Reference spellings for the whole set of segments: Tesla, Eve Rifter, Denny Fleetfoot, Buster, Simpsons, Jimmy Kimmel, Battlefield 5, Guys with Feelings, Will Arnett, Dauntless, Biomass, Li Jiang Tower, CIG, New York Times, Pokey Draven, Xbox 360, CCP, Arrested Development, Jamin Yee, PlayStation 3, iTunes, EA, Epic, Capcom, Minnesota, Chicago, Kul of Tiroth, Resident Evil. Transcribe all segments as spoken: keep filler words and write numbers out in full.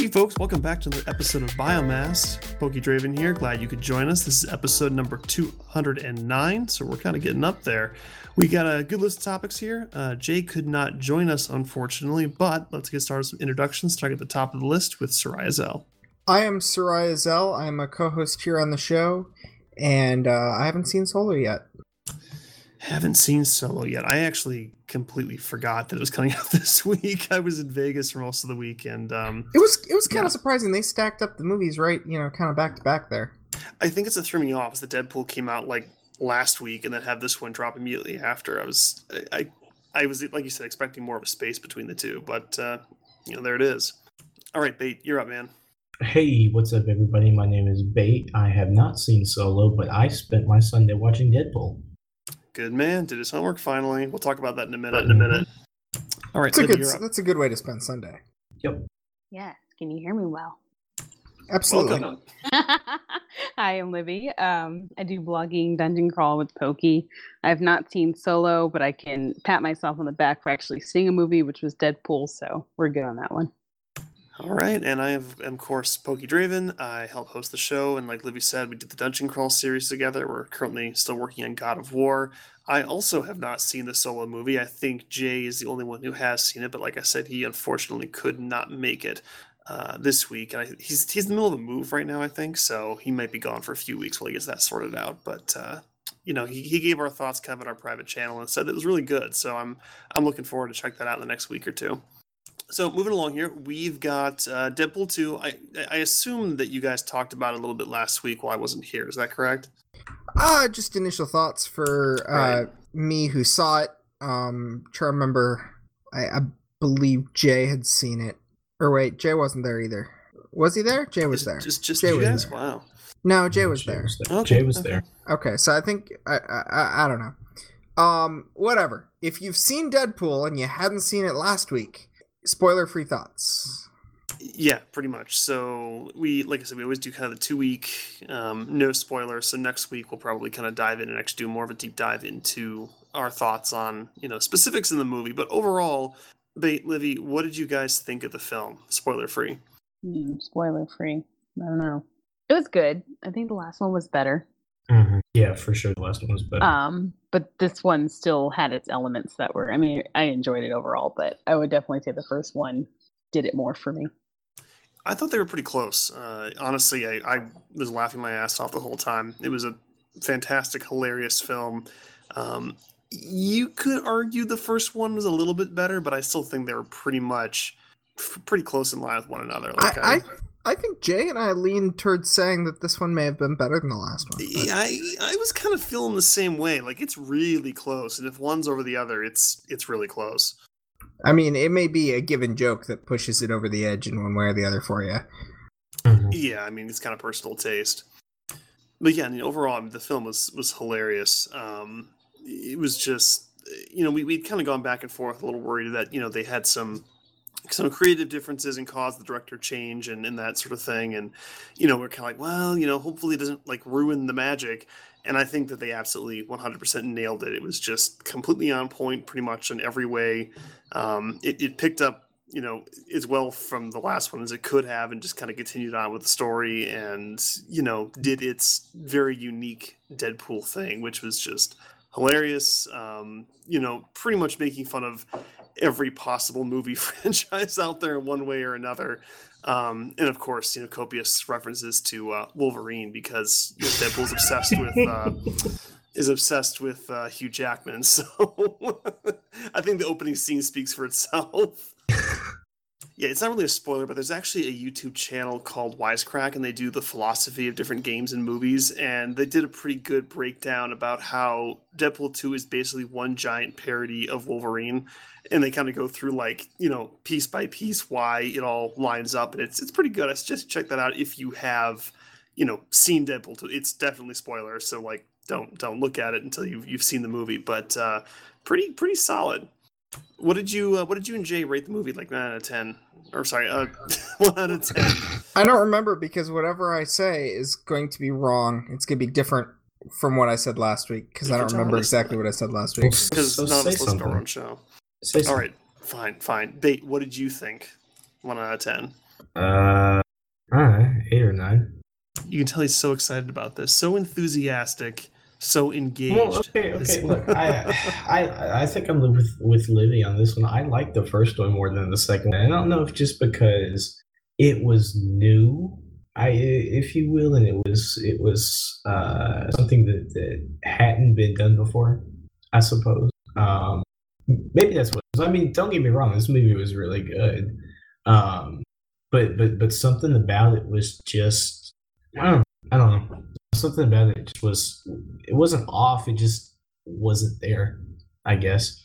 Hey folks, welcome back to another episode of Biomass. Pokey Draven here, glad you could join us. This is episode number two hundred nine, so we're kind of getting up there. We got a good list of topics here. Uh, Jay could not join us, unfortunately, but let's get started with some introductions, starting at the top of the list with Soraya Zell. I am Soraya Zell. I am a co-host here on the show, and uh, I haven't seen Solo yet. Haven't seen Solo yet. I actually completely forgot that it was coming out this week. I was in Vegas for most of the week, and um, it was it was kind yeah. of surprising. They stacked up the movies, right? You know, kind of back to back there. I think it's what threw me off. Is that Deadpool came out like last week, and then have this one drop immediately after. I was I I was like you said, expecting more of a space between the two, but uh, you know, there it is. All right, Bate, you're up, man. Hey, what's up, everybody? My name is Bate. I have not seen Solo, but I spent my Sunday watching Deadpool. Good man, did his homework finally. We'll talk about that in a minute. In a minute. All right, that's, Libby, a, good, that's a good way to spend Sunday. Yep. Yes. Can you hear me well? Absolutely. Hi, I'm Libby. Um, I do blogging Dungeon Crawl with Pokey. I've not seen Solo, but I can pat myself on the back for actually seeing a movie, which was Deadpool. So we're good on that one. All right, and I am, of course, Pokey Draven. I help host the show, and like Libby said, we did the Dungeon Crawl series together. We're currently still working on God of War. I also have not seen the Solo movie. I think Jay is the only one who has seen it, but like I said, he unfortunately could not make it uh, this week. And I, he's, he's in the middle of a move right now, I think, so he might be gone for a few weeks while he gets that sorted out. But, uh, you know, he, he gave our thoughts kind of in our private channel and said it was really good, so I'm I'm looking forward to check that out in the next week or two. So moving along here, we've got uh, Deadpool two. I I assume that you guys talked about it a little bit last week while I wasn't here. Is that correct? Uh, just initial thoughts for uh, right. me who saw it. Um, trying to remember, I, I believe Jay had seen it. Or wait, Jay wasn't there either. Was he there? Jay was just, there. Just, just Jay you was guys? There. Wow. No, Jay was Jay there. Was there. Okay. Jay was there. Okay, so I think, I I, I don't know. Um, whatever. If you've seen Deadpool and you hadn't seen it last week, spoiler-free thoughts. Yeah, pretty much. So we, like I said, we always do kind of the two-week, um, no spoilers. So next week we'll probably kind of dive in and actually do more of a deep dive into our thoughts on, you know, specifics in the movie. But overall, Bate, Livy, what did you guys think of the film? Spoiler-free. Mm, spoiler-free. I don't know. It was good. I think the last one was better. Mm-hmm. Yeah, for sure. The last one was better. Um, but this one still had its elements that were, I mean, I enjoyed it overall, but I would definitely say the first one did it more for me. I thought they were pretty close. Uh, honestly, I, I was laughing my ass off the whole time. It was a fantastic, hilarious film. Um, you could argue the first one was a little bit better, but I still think they were pretty much pretty close in line with one another. Like I... I, I... I think Jay and I leaned towards saying that this one may have been better than the last one. Yeah, I, I was kind of feeling the same way. Like, it's really close, and if one's over the other, it's it's really close. I mean, it may be a given joke that pushes it over the edge in one way or the other for you. Mm-hmm. Yeah, I mean, it's kind of personal taste. But yeah, I mean, overall, I mean, the film was, was hilarious. Um, it was just, you know, we, we'd kind of gone back and forth a little worried that, you know, they had some... some creative differences and cause the director change and, and that sort of thing. And, you know, we're kind of like, well, you know, hopefully it doesn't like ruin the magic. And I think that they absolutely one hundred percent nailed it. It was just completely on point pretty much in every way. Um, it, it picked up, you know, as well from the last one as it could have and just kind of continued on with the story and, you know, did its very unique Deadpool thing, which was just hilarious. Um, you know, pretty much making fun of every possible movie franchise out there in one way or another. Um, and of course, you know, copious references to uh, Wolverine because you know, Deadpool's obsessed with, uh, is obsessed with uh, Hugh Jackman. So I think the opening scene speaks for itself. Yeah, it's not really a spoiler, but there's actually a YouTube channel called Wisecrack, and they do the philosophy of different games and movies, and they did a pretty good breakdown about how Deadpool two is basically one giant parody of Wolverine, and they kind of go through, like, you know, piece by piece why it all lines up, and it's it's pretty good. I just check that out if you have, you know, seen Deadpool two. It's definitely spoiler, so, like, don't don't look at it until you've, you've seen the movie, but uh, pretty pretty solid. What did you uh, What did you and Jay rate the movie? Like nine out of ten, or sorry, uh, one out of ten. I don't remember because whatever I say is going to be wrong. It's going to be different from what I said last week because I don't remember exactly what I said last week. Because so none of us listened to our own show. All right, fine, fine. Bate, what did you think? One out of ten. Uh, I don't know, eight or nine. You can tell he's so excited about this, so enthusiastic, so engaged. Well, okay, okay. Look, I, I, I think I'm with with Livy on this one. I like the first one more than the second one. I don't know if just because it was new, I, if you will, and it was it was uh, something that, that hadn't been done before, I suppose. Um, maybe that's what. I mean, don't get me wrong. This movie was really good. Um, but but but something about it was just I don't I don't know something about it just was it wasn't off. It just wasn't there, I guess.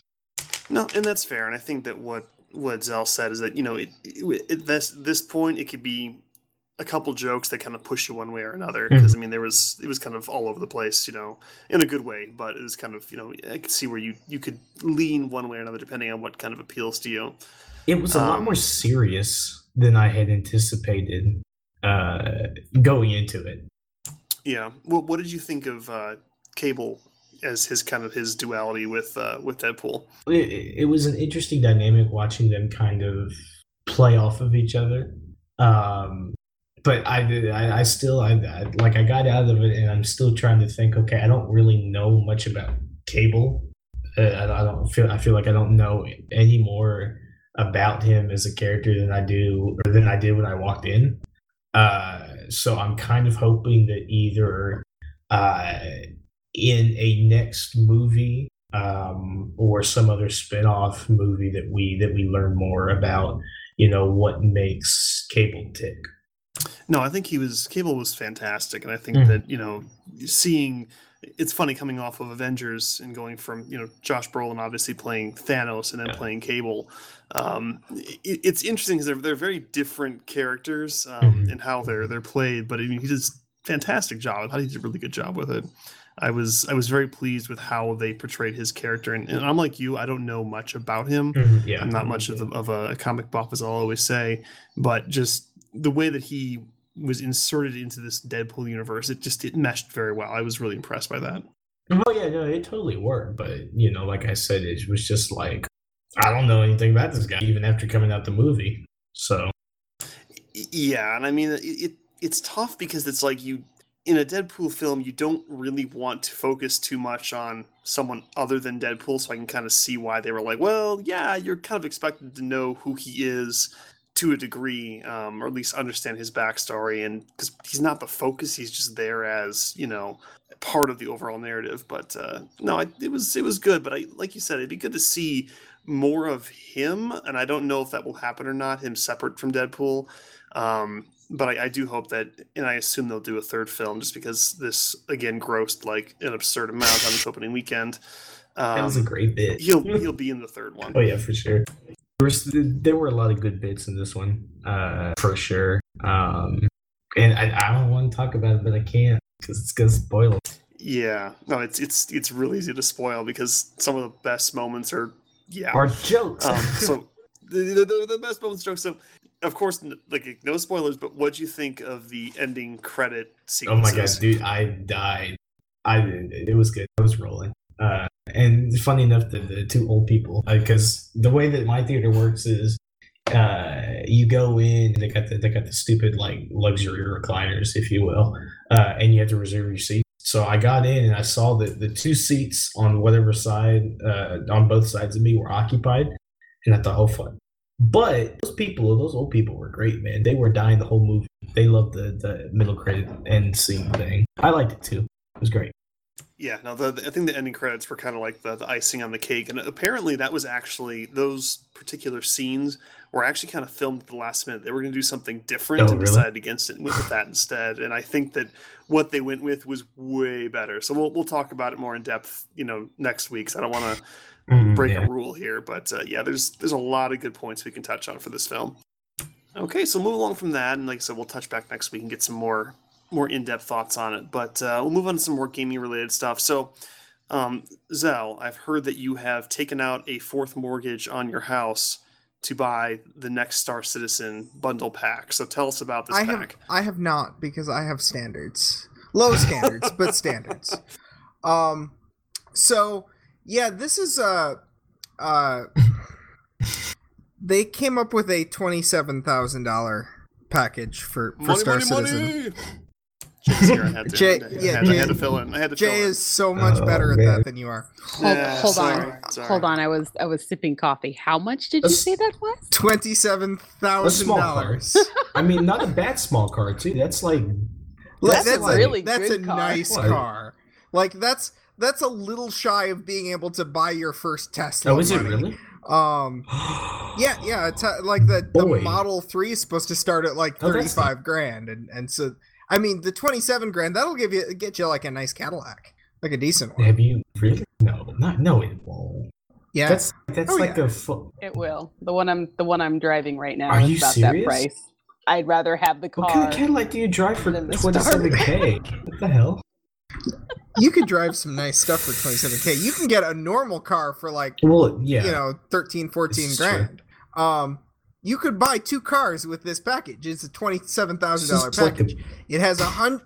No, and that's fair. And I think that what what Zell said is that you know it, it, at this this point it could be a couple jokes that kind of push you one way or another because mm-hmm. I mean there was it was kind of all over the place, you know, in a good way, but it was kind of you know I could see where you you could lean one way or another depending on what kind of appeals to you. It was a um, lot more serious than I had anticipated uh, going into it. Yeah. Well, what did you think of uh, Cable as his kind of his duality with uh, with Deadpool? It, it was an interesting dynamic watching them kind of play off of each other. Um, but I did. I, I still, I, I like, I got out of it, and I'm still trying to think. Okay, I don't really know much about Cable. Uh, I, I don't feel. I feel like I don't know any more about him as a character than I do, or than I did when I walked in. Uh, so I'm kind of hoping that either uh, in a next movie um, or some other spinoff movie that we that we learn more about, you know, what makes Cable tick. No, I think he was Cable was fantastic, and I think mm-hmm. that you know, seeing it's funny coming off of Avengers and going from you know Josh Brolin obviously playing Thanos and then yeah. playing Cable. Um, it, it's interesting because they're they're very different characters um, mm-hmm. in how they're they're played, but I mean he does a fantastic job. He did a really good job with it. I was I was very pleased with how they portrayed his character, and, and I'm like you, I don't know much about him. Mm-hmm. Yeah. I'm not much of a, of a comic buff, as I'll always say, but just the way that he was inserted into this Deadpool universe, it just it meshed very well. I was really impressed by that. Oh yeah, no, it totally worked. But you know, like I said, it was just like I don't know anything about this guy, even after coming out the movie. So yeah, and I mean, it, it it's tough because it's like you in a Deadpool film, you don't really want to focus too much on someone other than Deadpool. So I can kind of see why they were like, well, yeah, you're kind of expected to know who he is to a degree, um, or at least understand his backstory, and because he's not the focus, he's just there as you know part of the overall narrative. But uh, no, I, it was it was good. But I, like you said, it'd be good to see more of him, and I don't know if that will happen or not. Him separate from Deadpool, um, but I, I do hope that, and I assume they'll do a third film, just because this again grossed like an absurd amount on its opening weekend. Um, that was a great bit. he'll he'll be in the third one. Oh yeah, for sure. There were a lot of good bits in this one, uh, for sure. Um, and I, I don't want to talk about it, but I can't because it's gonna spoil it. Yeah, no, it's it's it's really easy to spoil because some of the best moments are yeah are jokes. Um, so the, the the best moments are jokes. So of course, like no spoilers. But what do you think of the ending credit sequence? Oh my gosh, dude, I died. I it was good. I was rolling. Uh, and funny enough, the, the two old people, because uh, the way that my theater works is, uh, you go in and they got the they got the stupid like luxury recliners, if you will, uh, and you have to reserve your seat. So I got in and I saw that the two seats on whatever side, uh, on both sides of me were occupied, and I thought, oh fuck. But those people, those old people were great, man. They were dying the whole movie. They loved the the middle credit end scene thing. I liked it too. It was great. Yeah, no, the, the, I think the ending credits were kind of like the, the icing on the cake. And apparently that was actually, those particular scenes were actually kind of filmed at the last minute. They were going to do something different oh, and really? decided against it and went with that instead. And I think that what they went with was way better. So we'll we'll talk about it more in depth, you know, next week. So I don't want to mm, break yeah. a rule here. But uh, yeah, there's there's a lot of good points we can touch on for this film. Okay, so move along from that. And like I said, we'll touch back next week and get some more more in-depth thoughts on it, but uh, we'll move on to some more gaming-related stuff. So, um, Zell, I've heard that you have taken out a fourth mortgage on your house to buy the next Star Citizen bundle pack. So tell us about this I pack. Have, I have not, because I have standards. Low standards, but standards. Um, so, yeah, this is... Uh, uh, they came up with a twenty-seven thousand dollars package for, for money, Star money, Citizen. Money. I had to, Jay, I had, yeah, I had, Jay, I had to fill in. I had to Jay fill in. is so much oh, better man. at that than you are. Hold, yeah, hold sorry, on, sorry. hold on. I was I was sipping coffee. How much did That's, you say that was? Twenty-seven thousand dollars. I mean, not a bad small car too. That's like that's, that's a like, really that's good a car. nice what? car. Like that's that's a little shy of being able to buy your first Tesla. Oh, is money. it really? Um, yeah, yeah. Te- like the, the Model three is supposed to start at like thirty-five oh, grand, and and so. I mean, the twenty-seven grand that'll give you get you like a nice Cadillac, like a decent one. Have you really? No, not no, it won't. Yeah, that's that's oh, like yeah. a. Fu- it will. The one I'm the one I'm driving right now. Are is you about serious? That price. I'd rather have the car. What kind of Cadillac do you drive for twenty-seven k? What the hell? You could drive some nice stuff for twenty-seven k. You can get a normal car for like, well, yeah. you know, thirteen, fourteen it's grand. True. Um. You could buy two cars with this package. It's a twenty-seven thousand dollar package. Like a... It has a hundred.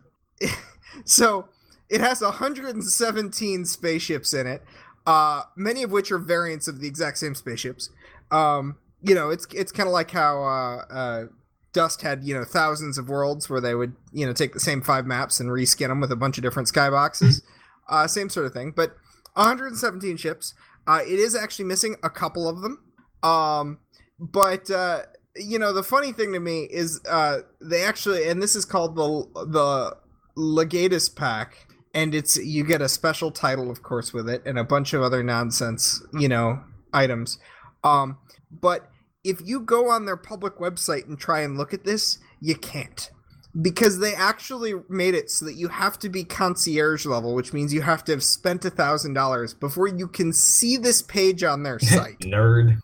So it has a hundred and seventeen spaceships in it, uh, many of which are variants of the exact same spaceships. Um, you know, it's it's kind of like how uh, uh, Dust had you know thousands of worlds where they would you know take the same five maps and reskin them with a bunch of different skyboxes. uh, same sort of thing, but one hundred and seventeen ships. Uh, it is actually missing a couple of them. Um, But, uh, you know, the funny thing to me is uh, they actually, and this is called the the Legatus Pack, and it's you get a special title, of course, with it, and a bunch of other nonsense, you know, items. Um, but if you go on their public website and try and look at this, you can't. Because they actually made it so that you have to be concierge level, which means you have to have spent one thousand dollars before you can see this page on their site. Nerd.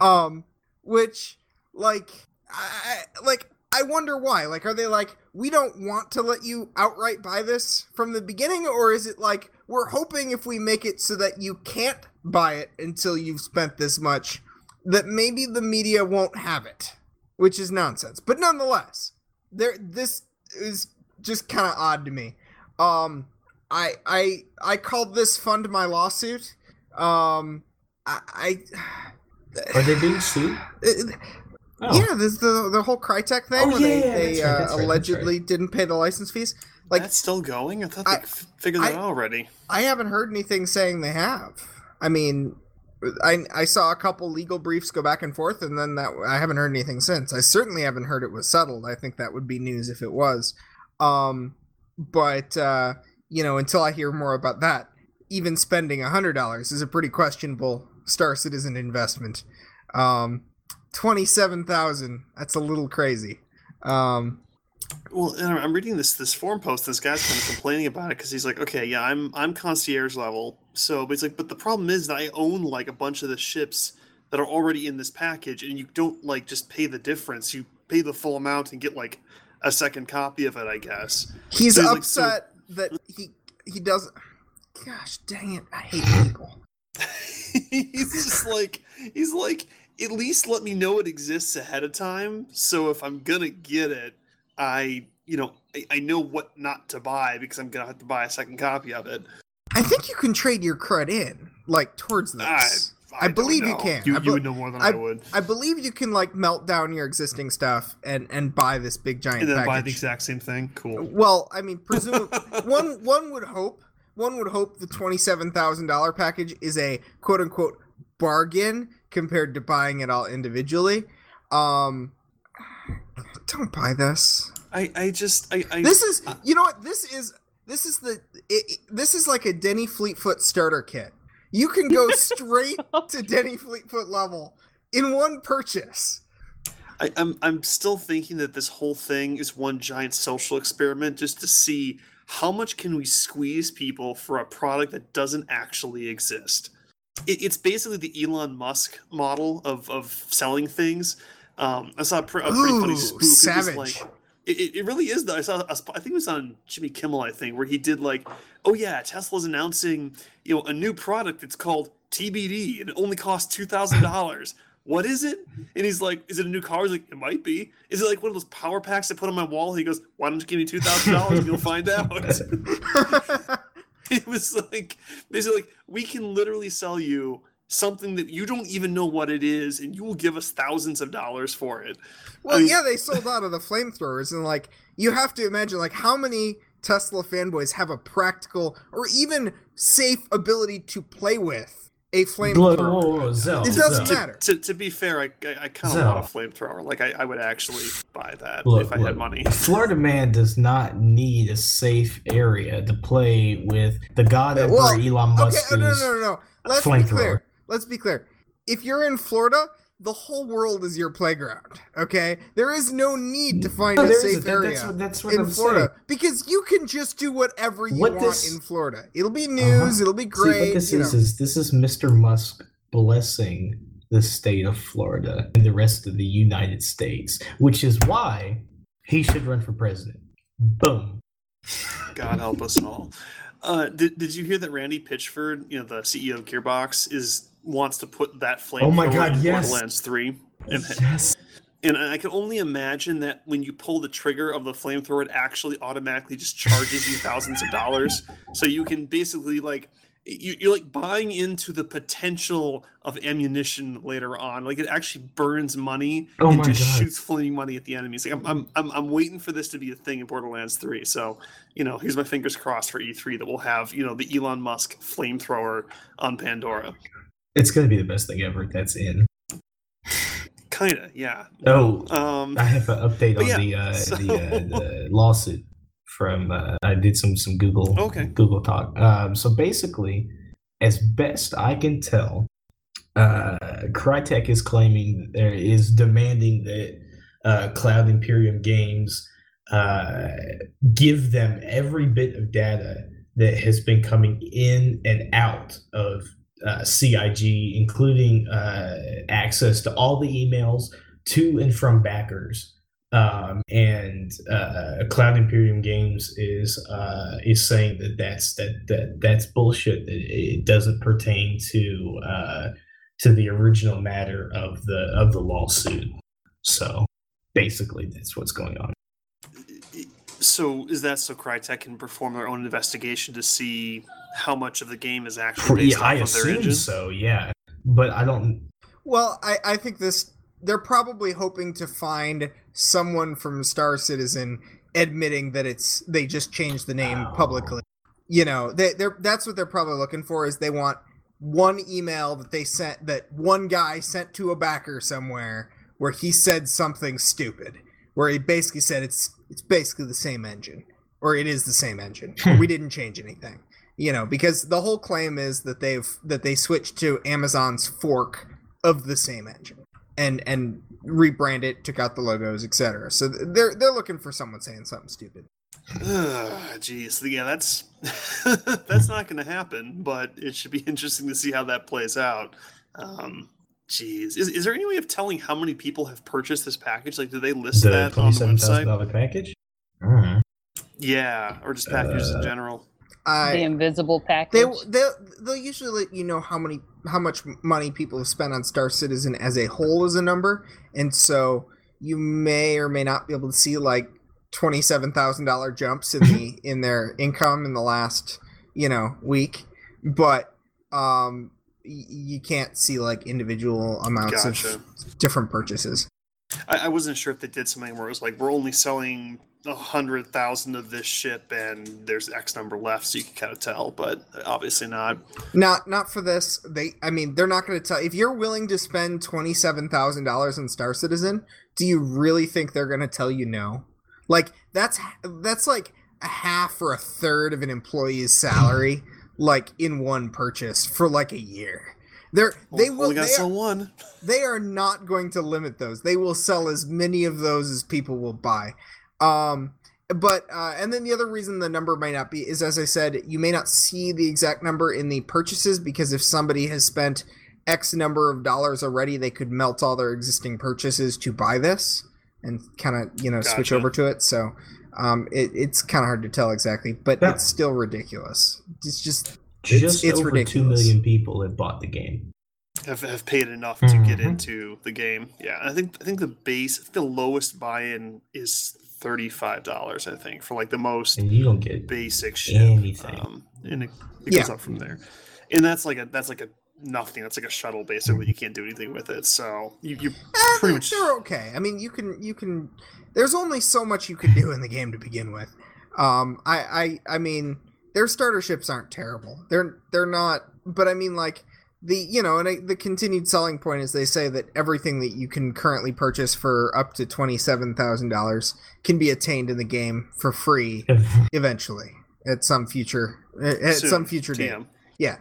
Um... Which, like, I, like, I wonder why. Like, are they like, we don't want to let you outright buy this from the beginning? Or is it like, we're hoping if we make it so that you can't buy it until you've spent this much, that maybe the media won't have it, which is nonsense. But nonetheless, there, this is just kind of odd to me. Um, I, I, I called this fund my lawsuit. Um, I... I Are they being sued? Oh. Yeah, this the the whole Crytek thing oh, where yeah, they, they right, uh, right, allegedly right. didn't pay the license fees. Like that's still going? I thought they I, figured that out already. I haven't heard anything saying they have. I mean, I I saw a couple legal briefs go back and forth, and then that I haven't heard anything since. I certainly haven't heard it was settled. I think that would be news if it was. Um, but uh, you know, until I hear more about that, even spending a hundred dollars is a pretty questionable Star Citizen investment. um twenty-seven thousand, that's a little crazy. um well and I'm reading this this forum post. This guy's kind of complaining about it because he's like, okay, yeah, I'm I'm concierge level, so but he's like, but the problem is that I own like a bunch of the ships that are already in this package, and you don't like just pay the difference. You pay the full amount and get like a second copy of it, I guess. He's so upset he's like, so... that he he doesn't gosh dang it I hate people. He's just like, he's like, at least let me know it exists ahead of time. So if I'm going to get it, I, you know, I, I know what not to buy because I'm going to have to buy a second copy of it. I think you can trade your crud in, like, towards this. I, I, I believe you can. You, I be- you would know more than I, I would. I believe you can, like, melt down your existing stuff and, and buy this big giant and then package. Buy the exact same thing? Cool. Well, I mean, presumably, one, one would hope. One would hope the twenty-seven thousand dollars package is a quote-unquote bargain compared to buying it all individually. Um, don't buy this. I, I just I, I this is I, you know what this is this is the it, it, this is like a Denny Fleetfoot starter kit. You can go straight to Denny Fleetfoot level in one purchase. I, I'm I'm still thinking that this whole thing is one giant social experiment just to see. How much can we squeeze people for a product that doesn't actually exist? It, it's basically the Elon Musk model of, of selling things. Um, I saw a, pr- a pretty Ooh, funny spoof. Savage. It, was like, it, it really is, though. I saw. A, I think it was on Jimmy Kimmel, I think, where he did like, oh yeah, Tesla's announcing you know a new product that's called T B D and it only costs two thousand dollars. What is it? And he's like, is it a new car? He's like, it might be. Is it like one of those power packs I put on my wall? He goes, why don't you give me two thousand dollars and you'll find out. It was like, basically like, we can literally sell you something that you don't even know what it is, and you will give us thousands of dollars for it. Well, I mean, yeah, they sold out of the flamethrowers, and like you have to imagine like how many Tesla fanboys have a practical or even safe ability to play with a flamethrower. Oh, it Zell, doesn't Zell. matter. To, to, to be fair, I, I, I kind of want a flamethrower. Like I, I would actually buy that look, if I look. had money. Florida man does not need a safe area to play with the god that well, Elon Musk. Okay, no, no, no, no. Let's be clear. Let's be clear. If you're in Florida, the whole world is your playground, okay? There is no need to find no, a safe a, area that's what, that's what in I'm Florida saying. Because you can just do whatever you what want this, in Florida. It'll be news. Uh-huh. It'll be great. See, what this is, is this is Mister Musk blessing the state of Florida and the rest of the United States, which is why he should run for president. Boom. God help us all. Uh, did Did you hear that Randy Pitchford, you know, the C E O of Gearbox, is wants to put that flame oh my God, in yes. Borderlands three. And, yes. And I can only imagine that when you pull the trigger of the flamethrower, it actually automatically just charges you thousands of dollars. So you can basically like you, you're like buying into the potential of ammunition later on. Like it actually burns money oh and just God. shoots flaming money at the enemies. Like I'm, I'm I'm I'm waiting for this to be a thing in Borderlands three. So you know, here's my fingers crossed for E three that we'll have you know the Elon Musk flamethrower on Pandora. It's going to be the best thing ever that's in. Kind of, yeah. Oh, um, I have an update on yeah, the, uh, so... the, uh, the lawsuit from, uh, I did some, some Google okay. Google talk. Um, so basically, as best I can tell, uh, Crytek is claiming, there is demanding that uh, Cloud Imperium Games uh, give them every bit of data that has been coming in and out of Uh, C I G, including uh, access to all the emails to and from backers, um, and uh, Cloud Imperium Games is uh, is saying that that's that, that that's bullshit. That it doesn't pertain to uh, to the original matter of the of the lawsuit. So basically, that's what's going on. So is that so Crytek can perform their own investigation to see how much of the game is actually based yeah, off I of their engine? I assume so, yeah. But I don't... Well, I, I think this... They're probably hoping to find someone from Star Citizen admitting that it's they just changed the name oh. publicly. You know, they, they're that's what they're probably looking for, is they want one email that they sent, that one guy sent to a backer somewhere where he said something stupid, where he basically said it's it's basically the same engine, or it is the same engine. We didn't change anything, you know, because the whole claim is that they've that they switched to Amazon's fork of the same engine and and rebranded it, took out the logos, et cetera. So they're they're looking for someone saying something stupid. Jeez, yeah, that's that's not going to happen, but it should be interesting to see how that plays out. Um, Jeez, is is there any way of telling how many people have purchased this package? Like, do they list the that on the website? twenty-seven thousand dollars package? Mm. Yeah, or just packages uh, in general. I, the invisible package. They they they'll usually let you know how many how much money people have spent on Star Citizen as a whole as a number, and so you may or may not be able to see like twenty-seven thousand dollars jumps in the in their income in the last you know week, but um. you can't see like individual amounts gotcha. of different purchases. I, I wasn't sure if they did something where it was like, we're only selling a hundred thousand of this ship and there's X number left. So you can kind of tell, but obviously not. Not, not for this. They, I mean, they're not going to tell if you're willing to spend twenty-seven thousand dollars on Star Citizen. Do you really think they're going to tell you no? Like that's, that's like a half or a third of an employee's salary. Like in one purchase for like a year. They're, they will, they are, one. They are not going to limit those. They will sell as many of those as people will buy. Um, but uh, and then the other reason the number might not be is, as I said, you may not see the exact number in the purchases because if somebody has spent X number of dollars already, they could melt all their existing purchases to buy this and kind of you know gotcha. switch over to it. So. Um, it, it's kind of hard to tell exactly, but yeah. it's still ridiculous. It's just it's, just it's over ridiculous. Two million people have bought the game, have have paid enough mm-hmm. to get into the game. Yeah, I think I think the base, the lowest buy-in is thirty-five dollars. I think for like the most and you don't get basic shit. Anything, um, and it, it yeah. goes up from there. And that's like a that's like a nothing. It's like a shuttle, basically. You can't do anything with it. So you, you uh, pretty much they're okay. I mean, you can you can. There's only so much you can do in the game to begin with. Um, I I I mean, their starter ships aren't terrible. They're they're not. But I mean, like the you know, and I, the continued selling point is they say that everything that you can currently purchase for up to twenty-seven thousand dollars can be attained in the game for free eventually at some future at Soon. some future date. Yeah.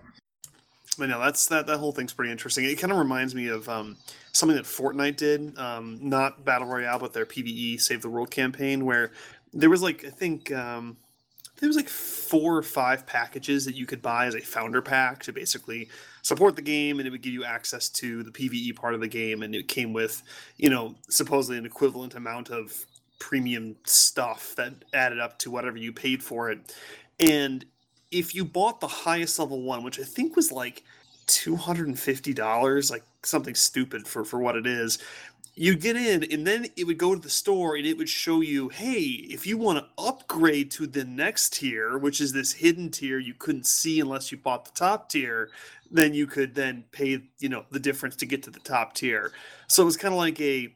But no, that's that. That whole thing's pretty interesting. It kind of reminds me of um, something that Fortnite did, um, not Battle Royale, but their P V E Save the World campaign, where there was like I think um, there was like four or five packages that you could buy as a founder pack to basically support the game, and it would give you access to the P V E part of the game, and it came with you know supposedly an equivalent amount of premium stuff that added up to whatever you paid for it, and if you bought the highest level one, which I think was like two hundred fifty dollars, like something stupid for, for what it is, you'd get in and then it would go to the store and it would show you, hey, if you want to upgrade to the next tier, which is this hidden tier you couldn't see unless you bought the top tier, then you could then pay, you know, the difference to get to the top tier. So it was kind of like a...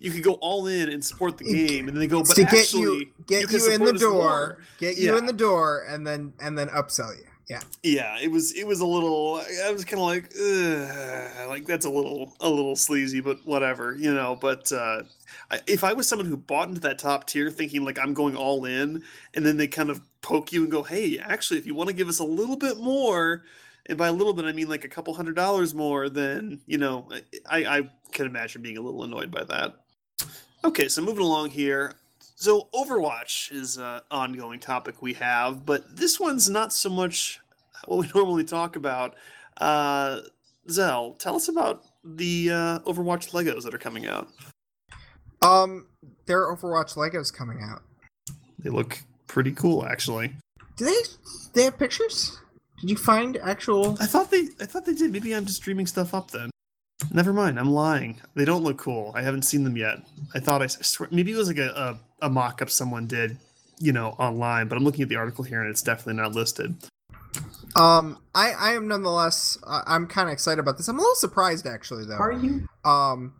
you could go all in and support the game, and then they go. But to get actually, you, get you, you in the door, get you yeah. in the door, and then and then upsell you. Yeah, yeah. It was it was a little. I was kind of like, ugh, like that's a little a little sleazy, but whatever, you know. But uh, I, if I was someone who bought into that top tier, thinking like I'm going all in, and then they kind of poke you and go, hey, actually, if you want to give us a little bit more. And by a little bit, I mean like a couple hundred dollars more than, you know, I, I can imagine being a little annoyed by that. Okay, so moving along here. So Overwatch is an ongoing topic we have, but this one's not so much what we normally talk about. Uh, Zell, tell us about the uh, Overwatch Legos that are coming out. Um, there are Overwatch Legos coming out. They look pretty cool, actually. Do they, they have pictures? Did you find actual... I thought they I thought they did. Maybe I'm just dreaming stuff up then. Never mind, I'm lying. They don't look cool. I haven't seen them yet. I thought I, I swear... Maybe it was like a, a, a mock-up someone did, you know, online, but I'm looking at the article here and it's definitely not listed. Um, I, I am nonetheless... Uh, I'm kind of excited about this. I'm a little surprised, actually, though. Are you? Um,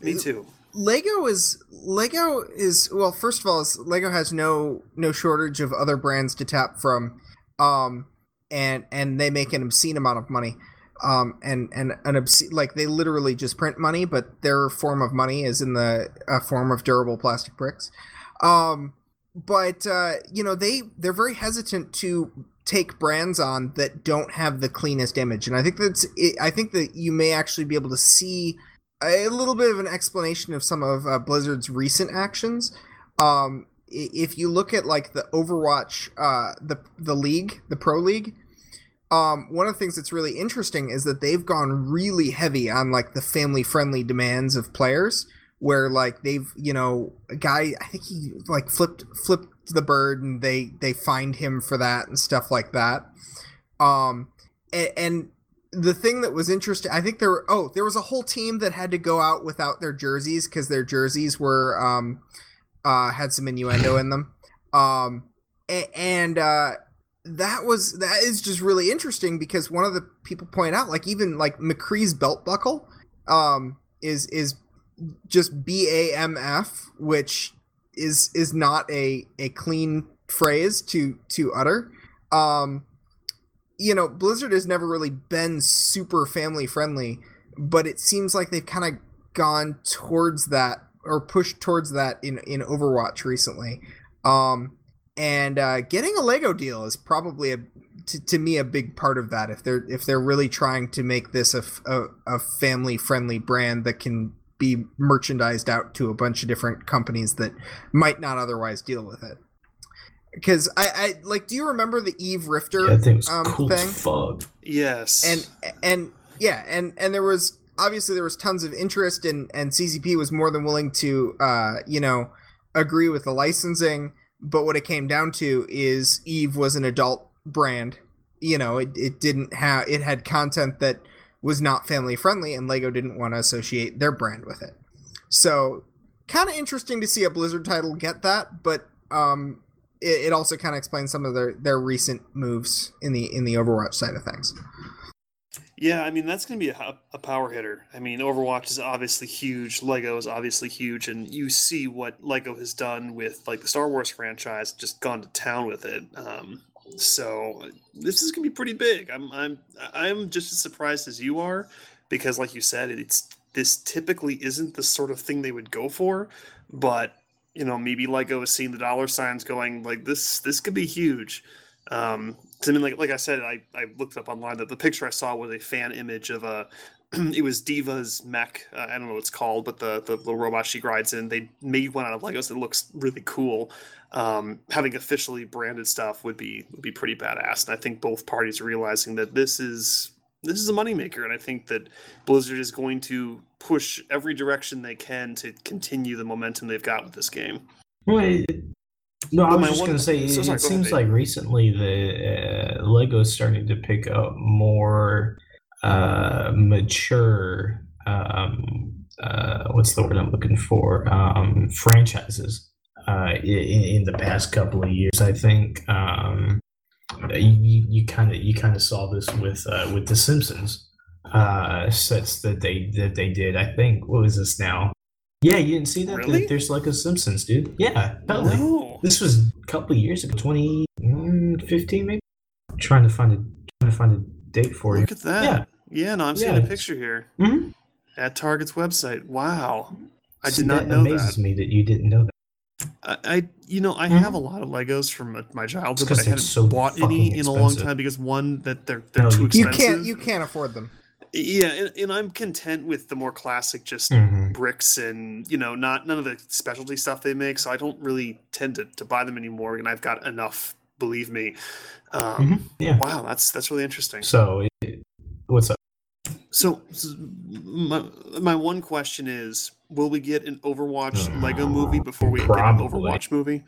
Me too. Lego is... Lego is... Well, first of all, Lego has no no shortage of other brands to tap from. Um... And and they make an obscene amount of money, um, and and an obscene like they literally just print money, but their form of money is in the a form of durable plastic bricks. Um, but uh, you know they they're very hesitant to take brands on that don't have the cleanest image, and I think that's I think that you may actually be able to see a little bit of an explanation of some of uh, Blizzard's recent actions. Um, If you look at like the Overwatch, uh, the the league, the pro league, um, one of the things that's really interesting is that they've gone really heavy on like the family friendly demands of players, where like they've you know a guy I think he like flipped flipped the bird and they they fined him for that and stuff like that. Um, and, and the thing that was interesting, I think there were, oh there was a whole team that had to go out without their jerseys because their jerseys were. Um, Uh, had some innuendo in them, um, and uh, that was that is just really interesting because one of the people point out, like even like McCree's belt buckle um, is is just B A M F, which is is not a, a clean phrase to to utter. Um, you know, Blizzard has never really been super family friendly, but it seems like they've kind of gone towards that. Or pushed towards that in, in Overwatch recently, um, and uh, getting a Lego deal is probably a to, to me a big part of that. If they're if they're really trying to make this a, a, a family friendly brand that can be merchandised out to a bunch of different companies that might not otherwise deal with it. Because I, I like, do you remember the Eve Rifter yeah, thing? Was um, cool thing? Fog. Yes, and and yeah, and and there was. Obviously, there was tons of interest, and, and C C P was more than willing to, uh, you know, agree with the licensing. But what it came down to is Eve was an adult brand. You know, it, it didn't have it had content that was not family friendly, and Lego didn't want to associate their brand with it. So, kind of interesting to see a Blizzard title get that, but um, it, it also kind of explains some of their, their recent moves in the in the Overwatch side of things. Yeah, I mean, that's going to be a, a power hitter. I mean, Overwatch is obviously huge. Lego is obviously huge. And you see what Lego has done with, like, the Star Wars franchise, just gone to town with it. Um, so this is going to be pretty big. I'm I'm I'm just as surprised as you are because, like you said, it's this typically isn't the sort of thing they would go for. But, you know, maybe Lego is seeing the dollar signs going, like, this this could be huge. Um I mean, like like I said, I, I looked up online that the picture I saw was a fan image of a, it was Diva's mech, uh, I don't know what it's called, but the, the little robot she rides in, they made one out of Legos that looks really cool. Um, having officially branded stuff would be would be pretty badass, and I think both parties are realizing that this is this is a moneymaker, and I think that Blizzard is going to push every direction they can to continue the momentum they've got with this game. Wait. No, I was just going to say, it, it seems like recently the uh, Lego is starting to pick up more uh, mature, um, uh, what's the word I'm looking for, um, franchises uh, in, in the past couple of years. I think um, you you kind of you kind of saw this with uh, with the Simpsons uh, sets that they that they did. I think what was this now? Yeah, you didn't see that? Really? There's like a Simpsons, dude. Yeah, totally. No. This was a couple of years ago, twenty fifteen maybe. I'm trying to find a trying to find a date for you. Look at that. Yeah, yeah no, I'm yeah. seeing a picture here mm-hmm. at Target's website. Wow, I see, did not that know that. It amazes me that you didn't know that. I, I you know, I mm-hmm. have a lot of Legos from my childhood, but I haven't so bought any expensive. in a long time because one that they're they're no, too expensive. You can't you can't afford them. Yeah, and, and I'm content with the more classic, just mm-hmm. bricks and, you know, not none of the specialty stuff they make. So I don't really tend to, to buy them anymore, and I've got enough, believe me. Um, mm-hmm. Yeah. Wow, that's that's really interesting. So, it, what's up? So, so my, my one question is, will we get an Overwatch uh, Lego movie before we probably. get an Overwatch movie?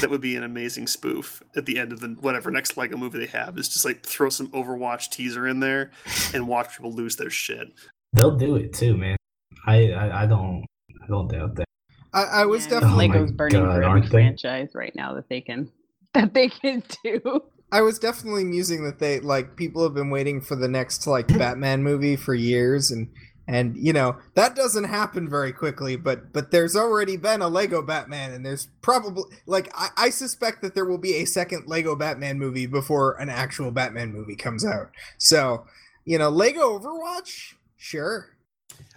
That would be an amazing spoof at the end of the whatever next Lego movie they have. Is just like throw some Overwatch teaser in there and watch people lose their shit. They'll do it too, man. I I, I don't I don't doubt that. I, I was yeah, definitely Lego's burning God, for every franchise right now that they can that they can do. I was definitely musing that they like people have been waiting for the next like Batman movie for years, and and you know that doesn't happen very quickly, but but there's already been a Lego Batman, and there's probably like I, I suspect that there will be a second Lego Batman movie before an actual Batman movie comes out. So you know, Lego Overwatch, sure.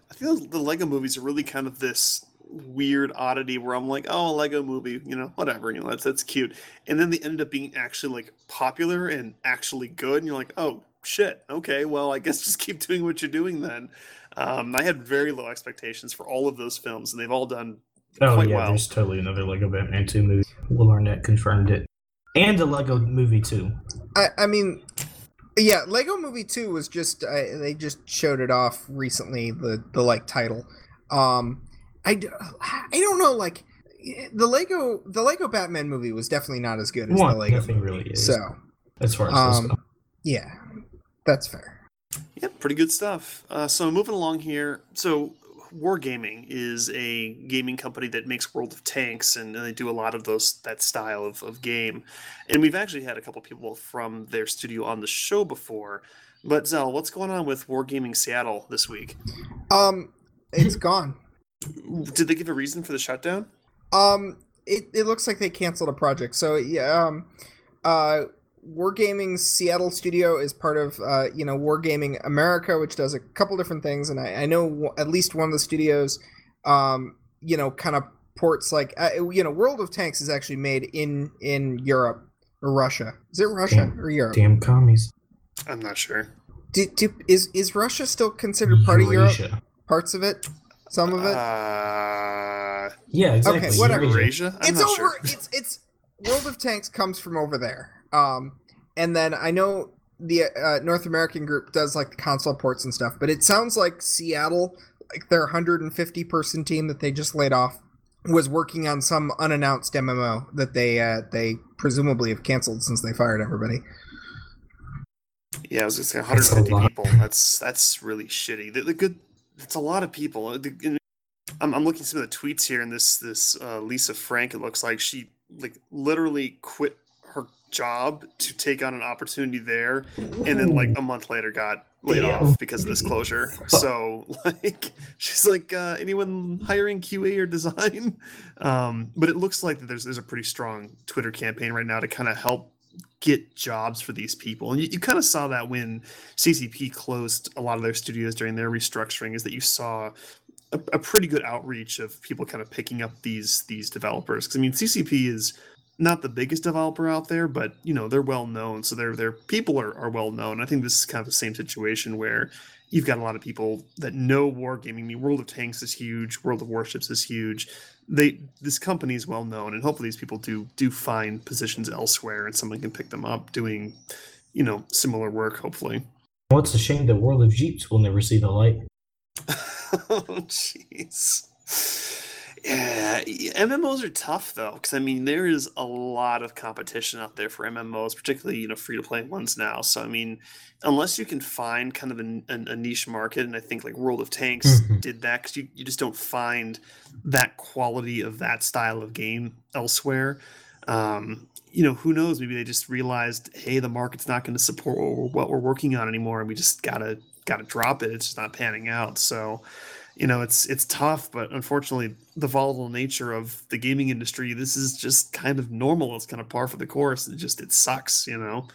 I feel the Lego movies are really kind of this weird oddity where I'm like, oh, a Lego movie, you know, whatever, you know, that's that's cute, and then they ended up being actually like popular and actually good, and you're like, oh shit, okay, well I guess just keep doing what you're doing then. Um, I had very low expectations for all of those films, and they've all done oh, quite yeah, well. Oh, yeah, there's totally another Lego Batman two movie. Will Arnett confirmed it. And a Lego Movie two. I, I mean, yeah, Lego Movie two was just, I, they just showed it off recently, the, the like, title. Um, I, I don't know, like, the Lego the Lego Batman movie was definitely not as good as well, the Lego nothing movie. Really is. So, as far as um, this goes. Yeah, that's fair. Yeah, pretty good stuff. Uh, so moving along here. So Wargaming is a gaming company that makes World of Tanks, and, and they do a lot of those that style of, of game. And we've actually had a couple people from their studio on the show before. But Zell, what's going on with Wargaming Seattle this week? Um, it's gone. Did they give a reason for the shutdown? Um, it, it looks like they canceled a project. So yeah, um, uh. Wargaming's Seattle studio is part of, uh, you know, Wargaming America, which does a couple different things, and I, I know w- at least one of the studios, um, you know, kind of ports like, uh, you know, World of Tanks is actually made in in Europe or Russia. Is it Russia damn, or Europe? Damn commies. I'm not sure. Do, do, is is Russia still considered part Eurasia. of Europe? Parts of it. Some of it. Uh, yeah. Exactly. Okay. Whatever. Eurasia. I'm it's not over. Sure. It's it's World of Tanks comes from over there. Um, and then I know the uh, North American group does like the console ports and stuff, but it sounds like Seattle, like their one hundred fifty person team that they just laid off, was working on some unannounced M M O that they uh, they presumably have canceled since they fired everybody. Yeah, I was just saying one hundred fifty that's people. That's that's really shitty. The, the good, that's a lot of people. The, I'm I'm looking at some of the tweets here, and this this uh, Lisa Frank, it looks like she like literally quit her job to take on an opportunity there, and then like a month later got laid yeah. off because of this closure. So like she's like, uh, anyone hiring Q A or design? Um, but it looks like that there's there's a pretty strong Twitter campaign right now to kind of help get jobs for these people. And you, you kind of saw that when C C P closed a lot of their studios during their restructuring, is that you saw a, a pretty good outreach of people kind of picking up these these developers. Because I mean, C C P is not the biggest developer out there, but you know, they're well known, so their their people are, are well known. I think this is kind of the same situation where you've got a lot of people that know wargaming. I mean, World of Tanks is huge, World of Warships is huge. They this company is well known, and hopefully these people do do find positions elsewhere, and someone can pick them up doing, you know, similar work. Hopefully. Well, it's a shame that World of Jeeps will never see the light. Oh, jeez. Yeah, M M Os are tough though, because I mean there is a lot of competition out there for M M Os, particularly you know free-to-play ones now. So I mean, unless you can find kind of an, an, a niche market, and I think like World of Tanks mm-hmm. did that, because you, you just don't find that quality of that style of game elsewhere. Um, you know, who knows? Maybe they just realized, hey, the market's not going to support what we're, what we're working on anymore, and we just gotta gotta drop it. It's just not panning out. So. You know, it's it's tough, but unfortunately, the volatile nature of the gaming industry, this is just kind of normal. It's kind of par for the course. It just, it sucks, you know.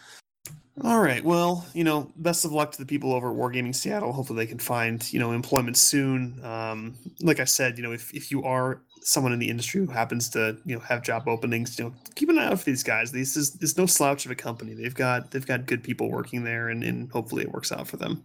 All right, well, you know, best of luck to the people over at Wargaming Seattle. Hopefully they can find, you know, employment soon. Um, like I said, you know, if, if you are someone in the industry who happens to, you know, have job openings, you know, keep an eye out for these guys. This is it's no slouch of a company. They've got they've got good people working there, and, and hopefully it works out for them.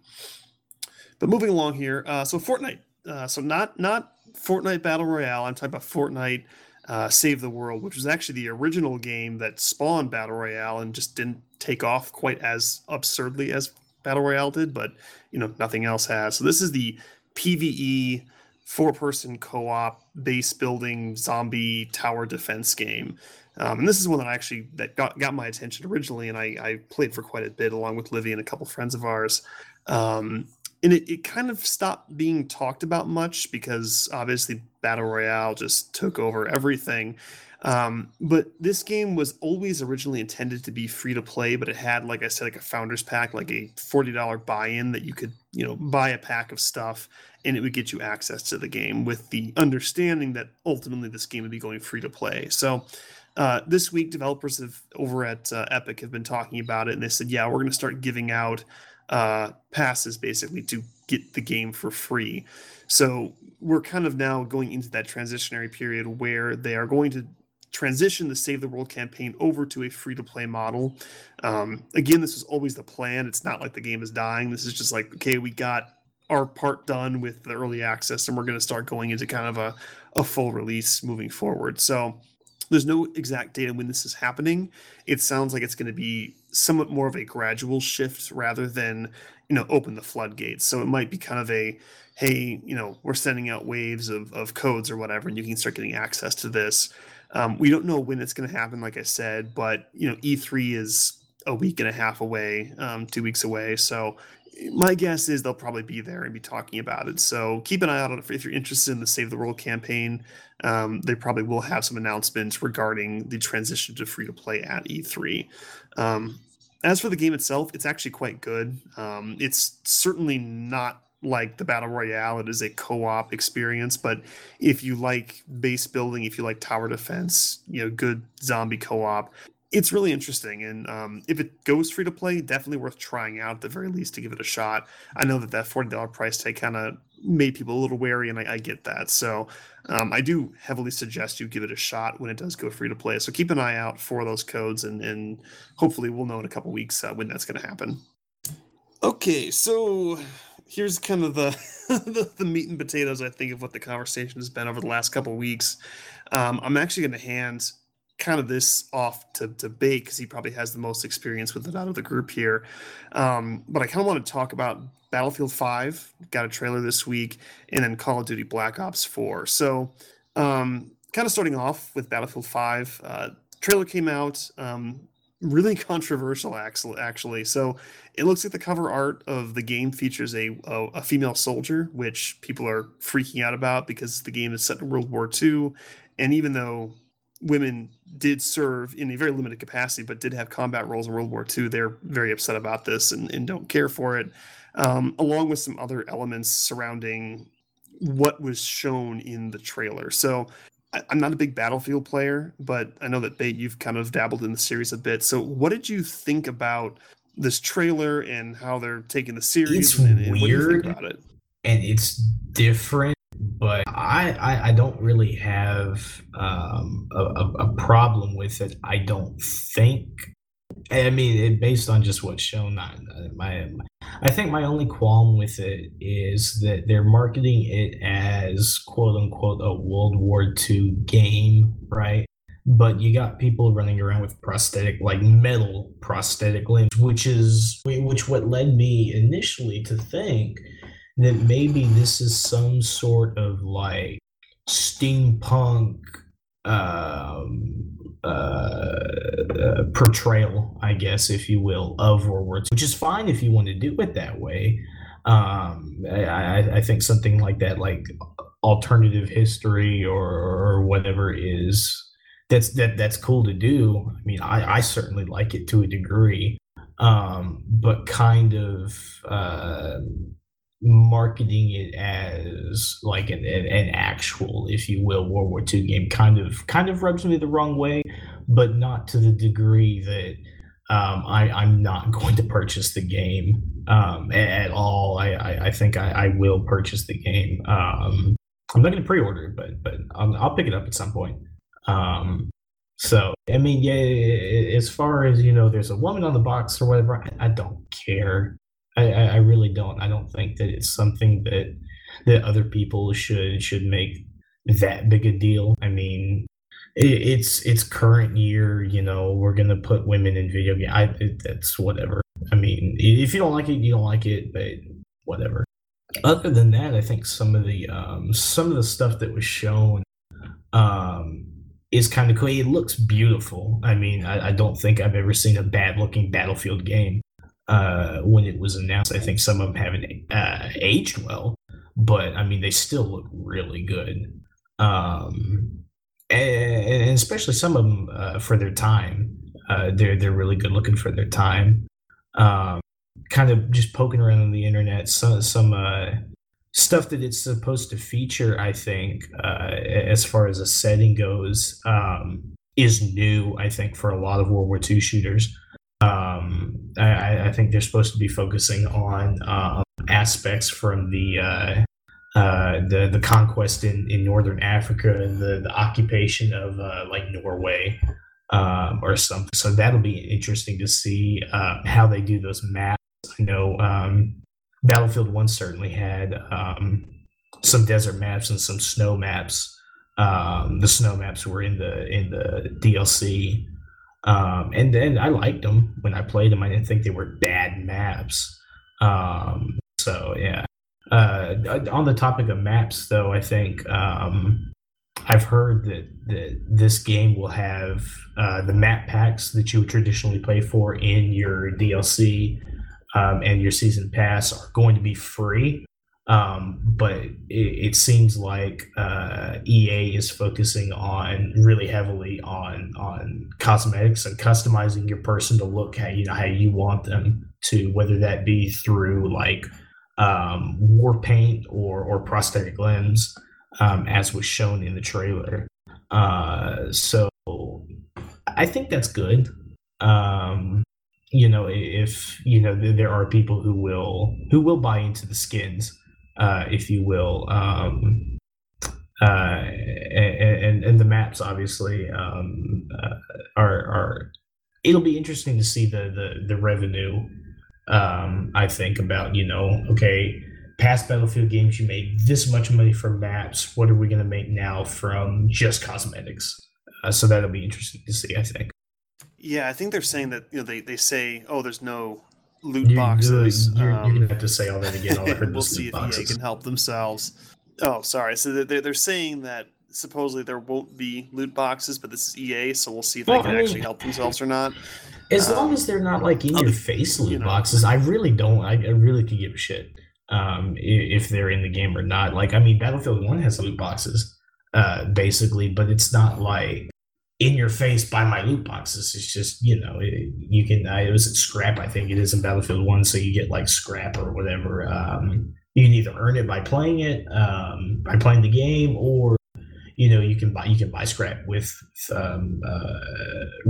But moving along here, uh, so Fortnite. Uh, so not not Fortnite Battle Royale. I'm talking about Fortnite uh, Save the World, which was actually the original game that spawned Battle Royale and just didn't take off quite as absurdly as Battle Royale did, but you know, nothing else has. So this is the PvE four-person co-op base building zombie tower defense game. Um, and this is one that I actually that got, got my attention originally, and I, I played for quite a bit along with Livy and a couple friends of ours. Um, And it, it kind of stopped being talked about much because obviously Battle Royale just took over everything. Um, but this game was always originally intended to be free to play, but it had, like I said, like a founders pack, like a forty dollars buy-in that you could, you know, buy a pack of stuff and it would get you access to the game, with the understanding that ultimately this game would be going free to play. So uh, this week, developers have over at uh, Epic have been talking about it, and they said, yeah, we're going to start giving out Uh, passes basically to get the game for free. So we're kind of now going into that transitionary period where they are going to transition the Save the World campaign over to a free-to-play model. Um, again, this was always the plan. It's not like the game is dying. This is just like, okay, we got our part done with the early access, and we're going to start going into kind of a, a full release moving forward. So there's no exact date on when this is happening. It sounds like it's going to be somewhat more of a gradual shift rather than, you know, open the floodgates. So it might be kind of a, hey, you know, we're sending out waves of, of codes or whatever, and you can start getting access to this. Um, we don't know when it's going to happen, like I said, but, you know, E three is a week and a half away, um, two weeks away. So my guess is they'll probably be there and be talking about it. So keep an eye out on it if you're interested in the Save the World campaign. Um, they probably will have some announcements regarding the transition to free-to-play at E three. Um, as for the game itself, it's actually quite good. Um, it's certainly not like the Battle Royale. It is a co-op experience, but if you like base building, if you like tower defense, you know, good zombie co-op, it's really interesting, and um, if it goes free-to-play, definitely worth trying out at the very least to give it a shot. I know that that forty dollars price tag kind of made people a little wary, and I, I get that. So um, I do heavily suggest you give it a shot when it does go free-to-play. So keep an eye out for those codes, and, and hopefully we'll know in a couple weeks uh, when that's going to happen. Okay, so here's kind of the, the, the meat and potatoes, I think, of what the conversation has been over the last couple weeks. Um, I'm actually going to hand kind of this off to, to Bake, because he probably has the most experience with it out of the group here. Um, but I kind of want to talk about Battlefield five, got a trailer this week, and then Call of Duty Black Ops four. So um, kind of starting off with Battlefield five, uh, trailer came out, um, really controversial actually. So it looks like the cover art of the game features a, a, a female soldier, which people are freaking out about because the game is set in World War Two. And even though women did serve in a very limited capacity, but did have combat roles in World War Two. They're very upset about this and, and don't care for it, um, along with some other elements surrounding what was shown in the trailer. So I, I'm not a big Battlefield player, but I know that, Bate, you've kind of dabbled in the series a bit. So what did you think about this trailer and how they're taking the series? It's and, and weird, what do you think about it? And it's different, but I, I, I don't really have um, a, a problem with it. I don't think. I mean, it, based on just what's shown, I, my, my, I think my only qualm with it is that they're marketing it as, quote unquote, a World War Two game, right? But you got people running around with prosthetic, like metal prosthetic limbs, which is which what led me initially to think that maybe this is some sort of like steampunk um, uh, uh, portrayal, I guess, if you will, of World War Two, which is fine if you want to do it that way. Um, I, I think something like that, like alternative history or, or whatever, is that's that that's cool to do. I mean, I, I certainly like it to a degree, um, but kind of. Uh, marketing it as like an, an, an actual, if you will, World War Two game kind of kind of rubs me the wrong way, but not to the degree that um, I, I'm not going to purchase the game um, at all. I, I, I think I, I will purchase the game. Um, I'm not going to pre-order it, but, but I'll, I'll pick it up at some point. Um, so, I mean, yeah, as far as, you know, there's a woman on the box or whatever, I, I don't care. I, I really don't. I don't think that it's something that that other people should should make that big a deal. I mean, it, it's it's current year. You know, we're gonna put women in video games. I it, that's whatever. I mean, if you don't like it, you don't like it. But whatever. Other than that, I think some of the um, some of the stuff that was shown um, is kind of cool. It looks beautiful. I mean, I, I don't think I've ever seen a bad looking Battlefield game. Uh, when it was announced, I think some of them haven't uh, aged well, but I mean, they still look really good. Um, and, and especially some of them uh, for their time, uh, they're, they're really good looking for their time. Um, kind of just poking around on the internet, some, some uh, stuff that it's supposed to feature, I think, uh, as far as a setting goes, um, is new, I think, for a lot of World War Two shooters. Um, I, I think they're supposed to be focusing on um, aspects from the uh, uh, the the conquest in, in northern Africa and the, the occupation of uh, like Norway um, or something. So that'll be interesting to see uh, how they do those maps. I know um, Battlefield One certainly had um, some desert maps and some snow maps. Um, the snow maps were in the in the D L C. Um, and then I liked them when I played them. I didn't think they were bad maps. Um, so yeah. Uh, on the topic of maps, though, I think um, I've heard that, that this game will have uh, the map packs that you would traditionally play for in your D L C um, and your season pass are going to be free. Um, but it, it seems like uh, E A is focusing on really heavily on on cosmetics and customizing your person to look how you know how you want them to, whether that be through like um, war paint or or prosthetic limbs, um, as was shown in the trailer. Uh, so I think that's good. Um, you know, if you know there are people who will who will buy into the skins. Uh, if you will, um, uh, and, and the maps obviously um, uh, are, are. It'll be interesting to see the the the revenue. Um, I think about you know okay, past Battlefield games you made this much money from maps. What are we going to make now from just cosmetics? Uh, so that'll be interesting to see. I think. Yeah, I think they're saying that you know they they say oh there's no. Loot you, boxes. You're, um, you're gonna have to say all that again. All I heard we'll see if E A can help themselves. Oh, sorry. So they're they're saying that supposedly there won't be loot boxes, but this is E A, so we'll see if well, they can I mean, actually help themselves or not. As um, long as they're not like in your face loot you know. boxes, I really don't. I, I really could give a shit um, if they're in the game or not. Like, I mean, Battlefield One has loot boxes, uh, basically, but it's not like. in your face by my loot boxes. It's just, you know, it, you can, I, it was at scrap, I think it is in Battlefield one, so you get like scrap or whatever. Um, you can either earn it by playing it, um, by playing the game, or, you know, you can buy you can buy scrap with um, uh,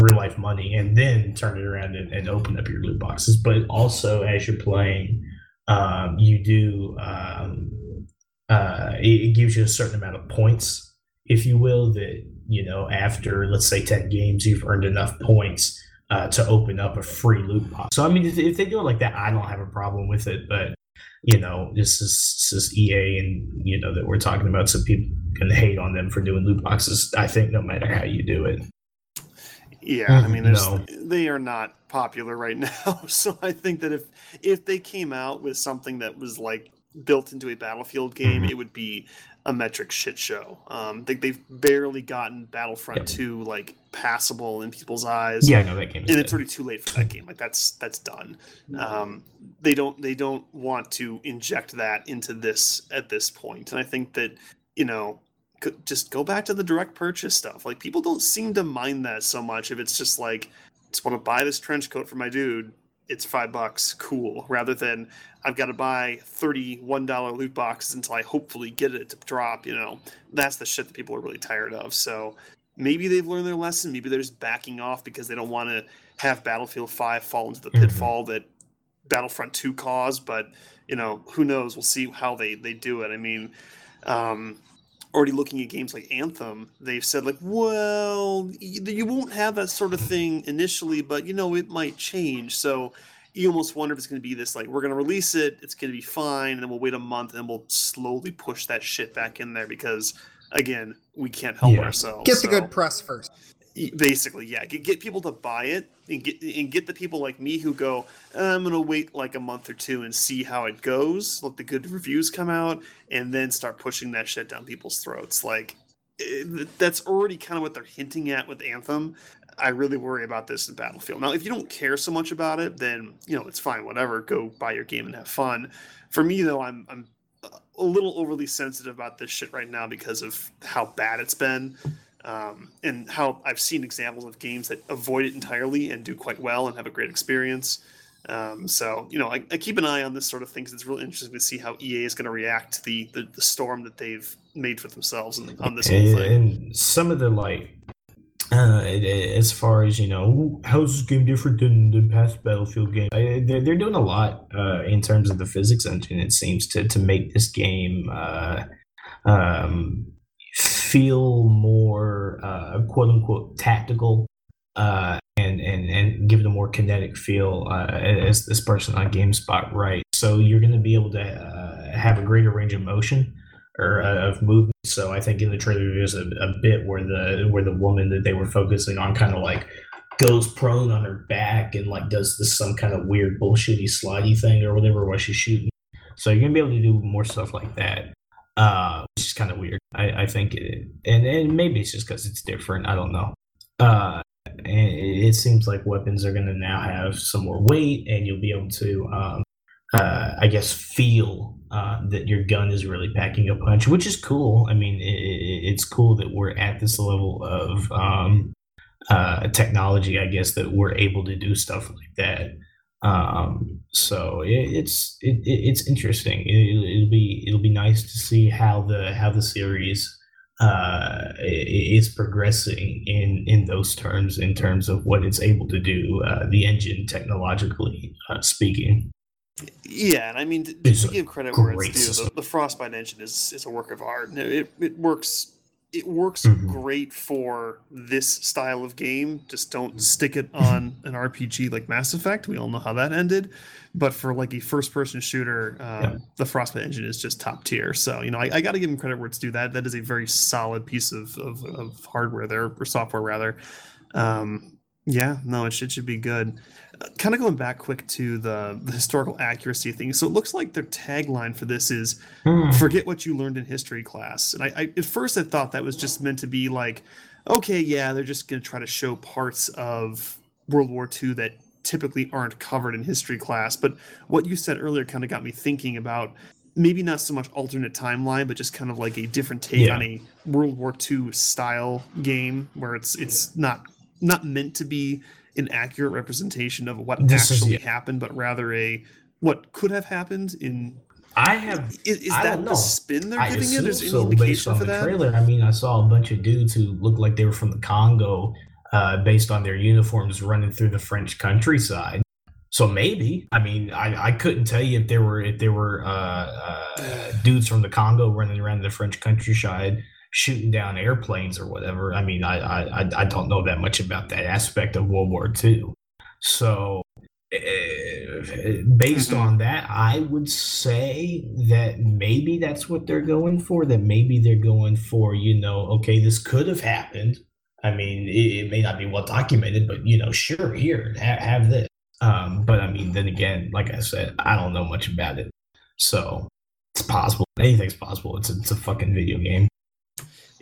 real life money and then turn it around and, and open up your loot boxes. But also as you're playing, um, you do, um, uh, it, it gives you a certain amount of points, if you will, that, you know, after, let's say, ten games, you've earned enough points uh, to open up a free loot box. So, I mean, if, if they do it like that, I don't have a problem with it. But, you know, this is, this is E A and, you know, that we're talking about, so people can hate on them for doing loot boxes, I think, no matter how you do it. Yeah, I mean, no. They are not popular right now. So I think that if if they came out with something that was, like, built into a Battlefield game, mm-hmm. it would be a metric shit show. Um, they, they've barely gotten Battlefront yeah. two like passable in people's eyes. Yeah, no, that game. Is and dead. It's already too late for that game. Like that's that's done. Um, they don't they don't want to inject that into this at this point. And I think that, you know, c- just go back to the direct purchase stuff. Like people don't seem to mind that so much if it's just like, just want to buy this trench coat for my dude. It's five bucks, cool, rather than I've got to buy thirty-one dollar loot boxes until I hopefully get it to drop, you know. That's the shit that people are really tired of. So maybe they've learned their lesson. Maybe they're just backing off because they don't want to have Battlefield five fall into the pitfall mm-hmm. that Battlefront two caused. But, you know, who knows? We'll see how they, they do it. I mean, um, already looking at games like Anthem, they've said, like, well, you won't have that sort of thing initially, but, you know, it might change. So you almost wonder if it's going to be this, like, we're going to release it, it's going to be fine, and then we'll wait a month, and we'll slowly push that shit back in there because, again, we can't help yeah. ourselves. Get the so. good press first. Basically, yeah. Get, get people to buy it and get and get the people like me who go, I'm going to wait like a month or two and see how it goes, let the good reviews come out, and then start pushing that shit down people's throats. Like, that's already kind of what they're hinting at with Anthem. I really worry about this in Battlefield. Now, if you don't care so much about it, then, you know, it's fine, whatever. Go buy your game and have fun. For me, though, I'm I'm a little overly sensitive about this shit right now because of how bad it's been. Um, and how I've seen examples of games that avoid it entirely and do quite well and have a great experience. Um, so, you know, I, I keep an eye on this sort of thing because it's really interesting to see how E A is going to react to the, the, the storm that they've made for themselves on, on this and, whole thing. And some of the, like, uh, as far as, you know, how's this game different than the past Battlefield game? They're, they're doing a lot uh, in terms of the physics engine, it seems, to, to make this game... Uh, um, feel more uh, quote unquote tactical uh, and, and, and give it a more kinetic feel uh, as this person on GameSpot writes. So you're going to be able to uh, have a greater range of motion or uh, of movement. So I think in the trailer there's a, a bit where the where the woman that they were focusing on kind of like goes prone on her back and like does this some kind of weird bullshitty slidey thing or whatever while she's shooting. So you're going to be able to do more stuff like that. Uh, which is kind of weird. I, I think it, and, and maybe it's just because it's different. I don't know. Uh, and it, it seems like weapons are going to now have some more weight, and you'll be able to, um, uh, I guess, feel uh, that your gun is really packing a punch, which is cool. I mean, it, it's cool that we're at this level of um, uh, technology, I guess, that we're able to do stuff like that. Um, so it, it's it, it's interesting. It, it'll be it'll be nice to see how the how the series uh, is progressing in, in those terms, in terms of what it's able to do, uh, the engine technologically uh, speaking. Yeah, and I mean to, to give credit where it's due, the, the Frostbite engine is is a work of art. It it works. It works mm-hmm. great for this style of game. Just don't stick it on an R P G like Mass Effect. We all know how that ended. But for like a first-person shooter, um, yeah. the Frostbite engine is just top tier. So, you know, I, I got to give them credit where it's due. That that is a very solid piece of of, of hardware there, or software rather. Um, yeah, no, it should, it should be good. Uh, kind of going back quick to the, the historical accuracy thing. So it looks like their tagline for this is mm. forget what you learned in history class. And I, I at first I thought that was just meant to be like, okay, yeah, they're just going to try to show parts of World War Two that typically aren't covered in history class. But what you said earlier kind of got me thinking about maybe not so much alternate timeline, but just kind of like a different take yeah. on a World War Two style game where it's it's not not meant to be an accurate representation of what this actually is, yeah. happened, but rather a what could have happened in. I have. Is, is I that don't know. The spin they're I giving it? There's so, any based on for the that? Trailer, I mean, I saw a bunch of dudes who looked like they were from the Congo, uh, based on their uniforms, running through the French countryside. So maybe. I mean, I, I couldn't tell you if there were if there were uh, uh, dudes from the Congo running around the French countryside shooting down airplanes or whatever. I mean, I I I don't know that much about that aspect of World War Two. So. Based on that, I would say that maybe that's what they're going for, that maybe they're going for, you know, okay, this could have happened. I mean, it, it may not be well documented, but, you know, sure, here, ha- have this. Um, but, I mean, then again, like I said, I don't know much about it. So it's possible. Anything's possible. It's a, it's a fucking video game.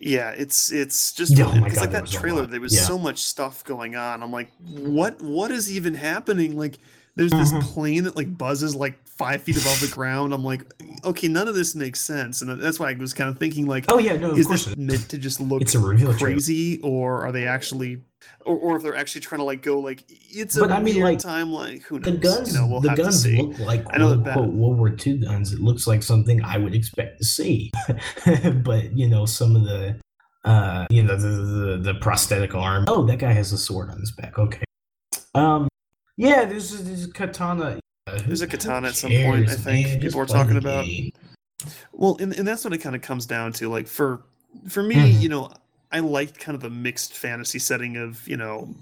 Yeah, it's it's just yeah, oh God, like that trailer, there was yeah. so much stuff going on. I'm like, what what is even happening? Like, there's this mm-hmm. plane that like buzzes like five feet above the ground. I'm like, okay, none of this makes sense, and that's why I was kind of thinking like, oh yeah, no, of is course this meant to just look it's a crazy, trailer. Or are they actually, or, or if they're actually trying to like go like it's a but, I mean, like, timeline. Who knows? The guns, you know, we'll the guns look like I know quote, quote, World War Two guns. It looks like something I would expect to see, but you know some of the, uh, you know the, the the prosthetic arm. Oh, that guy has a sword on his back. Okay, um. Yeah, there's a, there's a katana. There's a katana at some point, I think, man, people were talking about. Well, and, and that's what it kind of comes down to. Like, for for me, mm-hmm. you know, I like kind of the mixed fantasy setting of, you know,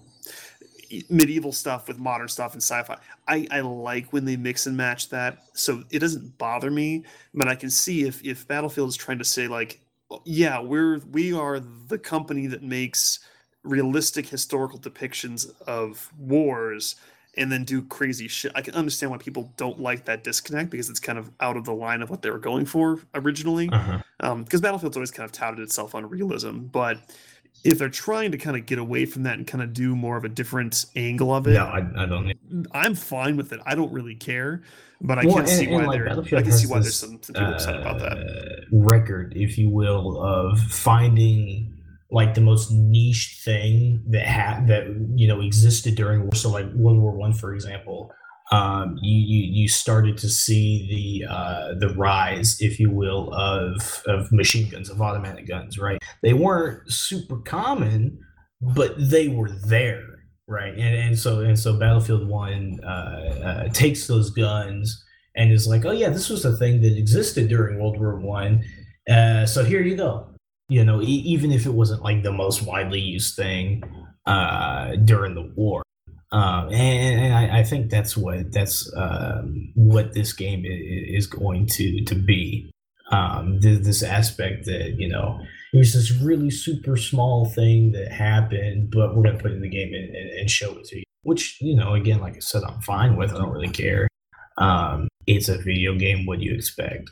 medieval stuff with modern stuff and sci-fi. I, I like when they mix and match that, so it doesn't bother me. But I can see if, if Battlefield is trying to say, like, yeah, we're we are the company that makes realistic historical depictions of wars, and then do crazy shit. I can understand why people don't like that disconnect, because it's kind of out of the line of what they were going for originally. Uh-huh. Um, because Battlefield's always kind of touted itself on realism. But if they're trying to kind of get away from that and kind of do more of a different angle of it, no, I, I don't. I'm fine with it. I don't really care. But I well, can and, see why like there. I can see why there's some, some people uh, upset about that record, if you will, of finding like the most niche thing that ha- that you know existed during war. So like World War One, for example, um, you, you you started to see the uh, the rise, if you will, of of machine guns, of automatic guns. Right? They weren't super common, but they were there. Right? And and so and so Battlefield One uh, uh, takes those guns and is like, oh yeah, this was a thing that existed during World War One. Uh, so here you go. You know, e- even if it wasn't like the most widely used thing uh, during the war, um, and, and I, I think that's what that's um, what this game is going to to be. Um, this, this aspect that you know, it was this really super small thing that happened, but we're gonna put it in the game and, and, and show it to you. Which you know, again, like I said, I'm fine with. I don't really care. Um, it's a video game. What do you expect?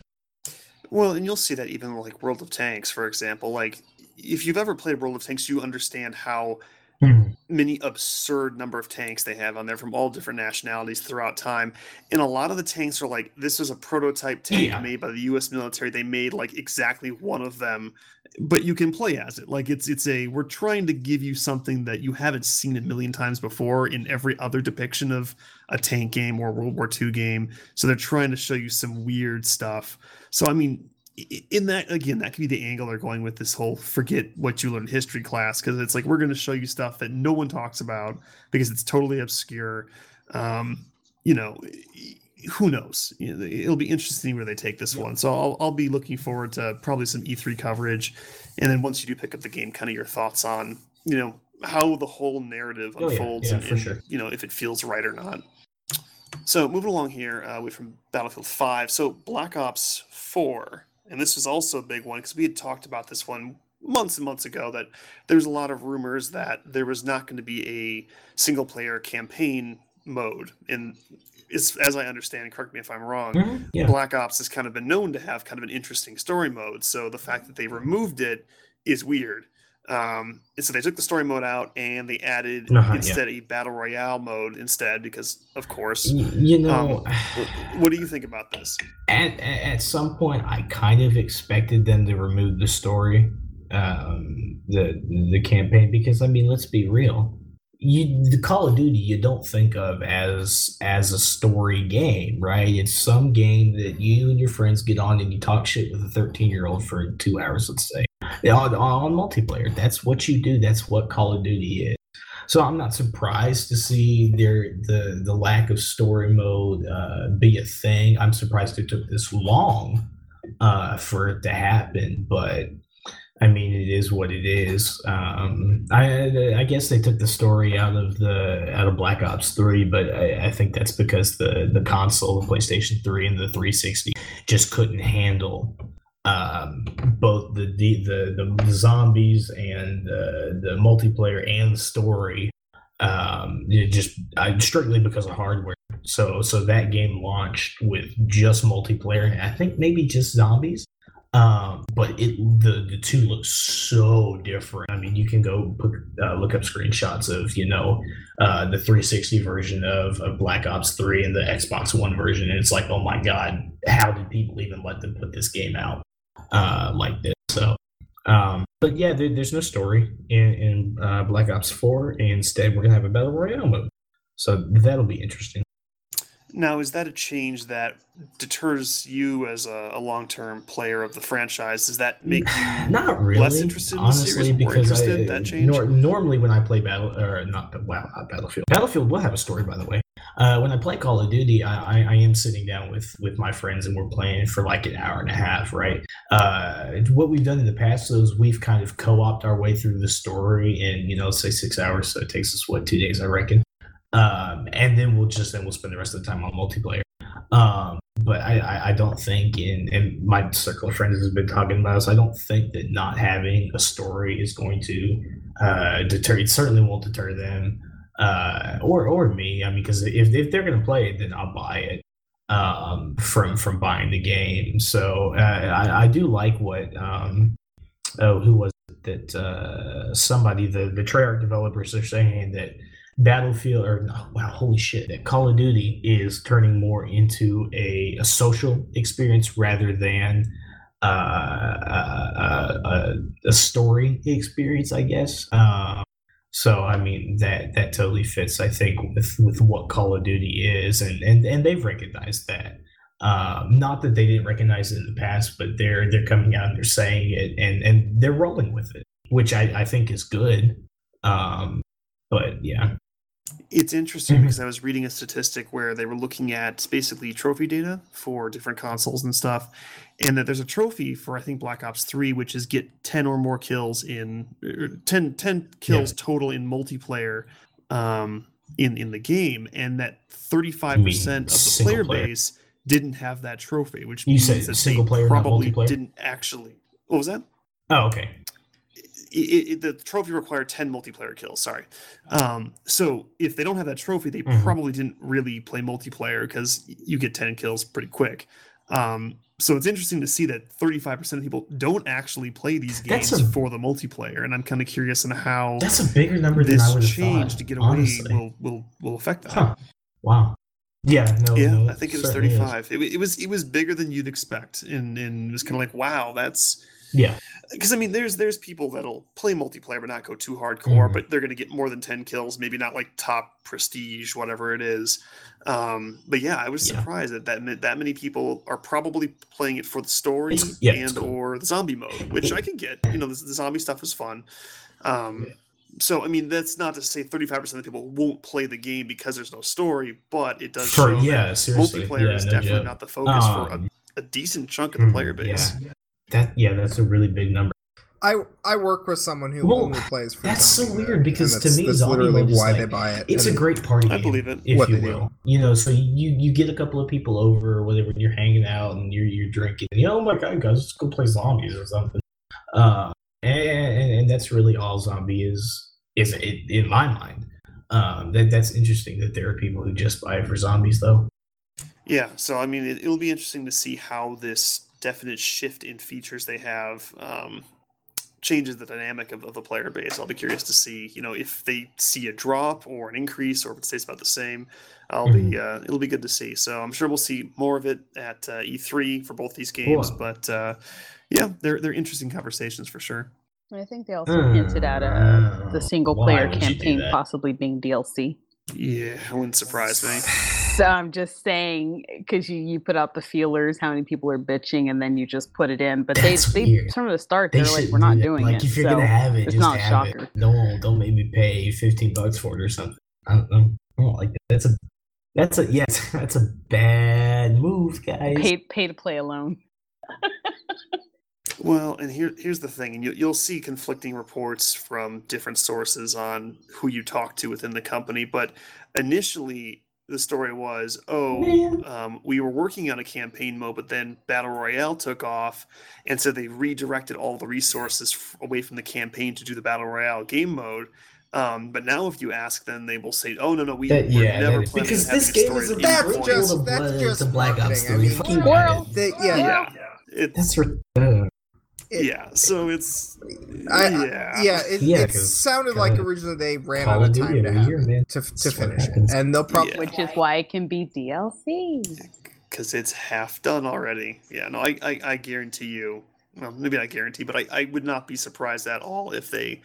Well, and you'll see that even like World of Tanks, for example. Like, if you've ever played World of Tanks, you understand how mm. many absurd number of tanks they have on there from all different nationalities throughout time. And a lot of the tanks are like, this was a prototype tank yeah. made by the U S military. They made like exactly one of them, but you can play as it. Like, it's it's a, we're trying to give you something that you haven't seen a million times before in every other depiction of a tank game or World War Two game. So they're trying to show you some weird stuff. So, I mean, in that, again, that could be the angle they're going with this whole forget what you learned history class, because it's like, we're going to show you stuff that no one talks about because it's totally obscure. Um, you know, who knows? You know, it'll be interesting where they take this yeah. one. So I'll, I'll be looking forward to probably some E three coverage. And then once you do pick up the game, kind of your thoughts on, you know, how the whole narrative oh, unfolds yeah, yeah, and, for sure. and, you know, if it feels right or not. So moving along here, uh, we're from Battlefield five. So Black Ops four, and this was also a big one because we had talked about this one months and months ago, that there's a lot of rumors that there was not going to be a single-player campaign mode. And it's, as I understand, correct me if I'm wrong, mm-hmm. yeah. Black Ops has kind of been known to have kind of an interesting story mode. So the fact that they removed it is weird. Um, and so they took the story mode out and they added uh-huh, instead yeah. a battle royale mode instead, because of course, you know, um, what, what do you think about this? At, at some point, I kind of expected them to remove the story, um, the, the campaign, because I mean, let's be real. You, the Call of Duty, you don't think of as as a story game, right? It's some game that you and your friends get on and you talk shit with a thirteen-year-old for two hours, let's say, on, on multiplayer. That's what you do. That's what Call of Duty is. So I'm not surprised to see their the the lack of story mode uh, be a thing. I'm surprised it took this long uh, for it to happen, but. I mean, it is what it is. Um, I, I guess they took the story out of the out of Black Ops three, but I, I think that's because the, the console, the PlayStation three and the three sixty, just couldn't handle um, both the the, the the zombies and the, the multiplayer and the story. Um, it just I, strictly because of hardware. So so that game launched with just multiplayer and I think maybe just zombies. Um, but it the, the two look so different. I mean, you can go put, uh, look up screenshots of, you know, uh, the three sixty version of, of Black Ops three and the Xbox One version. And it's like, oh, my God, how did people even let them put this game out uh, like this? So, um, but, yeah, there, there's no story in, in uh, Black Ops four. Instead, we're going to have a Battle Royale mode. So that'll be interesting. Now, is that a change that deters you as a, a long-term player of the franchise? Does that make you not really less interested in honestly, the series? More interested in that change? Nor, normally, when I play Battle or not, wow, not Battlefield. Battlefield will have a story, by the way. Uh, when I play Call of Duty, I, I, I am sitting down with, with my friends and we're playing for like an hour and a half, right? Uh, what we've done in the past is we've kind of co-opted our way through the story, and you know, say six hours, so it takes us what two days, I reckon. Um, and then we'll just then we'll spend the rest of the time on multiplayer. Um, but I, I, I don't think, in and my circle of friends has been talking about this, I don't think that not having a story is going to uh, deter. It certainly won't deter them uh, or or me. I mean, because if if they're going to play it, then I'll buy it um, from from buying the game. So uh, I, I do like what. Um, oh, who was it that uh, somebody the the Treyarch developers are saying that. Battlefield or oh, wow, holy shit! That Call of Duty is turning more into a, a social experience rather than uh, a, a, a story experience, I guess. Um, so I mean that that totally fits, I think, with, with what Call of Duty is, and and, and they've recognized that. Um, not that they didn't recognize it in the past, but they're they're coming out and they're saying it, and and they're rolling with it, which I, I think is good. Um, but yeah. It's interesting because I was reading a statistic where they were looking at basically trophy data for different consoles and stuff, and that there's a trophy for, I think, Black Ops three, which is get ten or more kills in ten, ten kills yeah. total in multiplayer um, in, in the game, and that thirty-five percent of the player, player base didn't have that trophy, which you means said that single they player, probably didn't actually... What was that? Oh, okay. It, it, the trophy required ten multiplayer kills, sorry. Um, so if they don't have that trophy, they mm-hmm. probably didn't really play multiplayer because you get ten kills pretty quick. Um, so it's interesting to see that thirty-five percent of people don't actually play these games a, for the multiplayer, and I'm kind of curious on how that's a bigger number than I would have thought, to get away honestly. will will will affect that. Huh. Wow. Yeah, no, yeah. No, I think it was thirty-five. It, it was it was bigger than you'd expect, and and it was kind of like, wow, that's. Yeah, because I mean, there's there's people that'll play multiplayer but not go too hardcore, mm. but they're going to get more than ten kills, maybe not like top prestige, whatever it is. Um, but yeah, I was yeah. surprised that, that that many people are probably playing it for the story yeah, and cool. or the zombie mode, which I can get. You know, the, the zombie stuff is fun. Um, yeah. So I mean, that's not to say thirty-five percent of the people won't play the game because there's no story, but it does for, show yeah, that multiplayer yeah, is no definitely joke. Not the focus um, for a, a decent chunk of the mm, player base. Yeah. That yeah, that's a really big number. I I work with someone who well, only plays for. That's so weird because to me, that's literally why like, they buy it. It's a great party game, I believe it, if you will. You know, so you, you get a couple of people over or whatever, and you're hanging out and you're you're drinking. You know, oh my God, guys, let's go play zombies or something. Uh, and, and and that's really all zombie is is in, in my mind. Um, that that's interesting that there are people who just buy it for zombies though. Yeah, so I mean, it, it'll be interesting to see how this definite shift in features they have um, changes the dynamic of, of the player base. I'll be curious to see, you know, if they see a drop or an increase, or if it stays about the same. I'll mm-hmm. be uh, it'll be good to see. So I'm sure we'll see more of it at uh, E three for both these games. Cool. But uh, yeah, they're they're interesting conversations for sure. I think they also uh, hinted at uh, the single player campaign possibly being D L C. Yeah, it wouldn't surprise me. So I'm just saying, because you, you put out the feelers, how many people are bitching, and then you just put it in. But That's they they from the start they're they like, we're not doing like, it. Like if you're so gonna have it, it's just not have shocker. It. No, don't make me pay fifteen bucks for it or something. I don't, I don't, I don't like that. That's a that's a yes, that's a bad move, guys. Pay pay to play alone. Well, and here, here's the thing, and you, you'll see conflicting reports from different sources on who you talk to within the company, but initially the story was, oh, um, we were working on a campaign mode, but then Battle Royale took off, and so they redirected all the resources f- away from the campaign to do the Battle Royale game mode. Um, but now if you ask them, they will say, oh, no, no, we that, yeah, never planned because this game is a that's just, that's just the Black Ops three. Fucking world. They, yeah, yeah. yeah. It's, that's ridiculous. It, yeah, so it's I, yeah, yeah. It, yeah, it sounded like originally they ran out of time to, have, year, to to finish, it. And they'll probably yeah. which is why it can be D L C because it's half done already. Yeah, no, I, I, I guarantee you. Well, maybe not guarantee, but I, I would not be surprised at all if they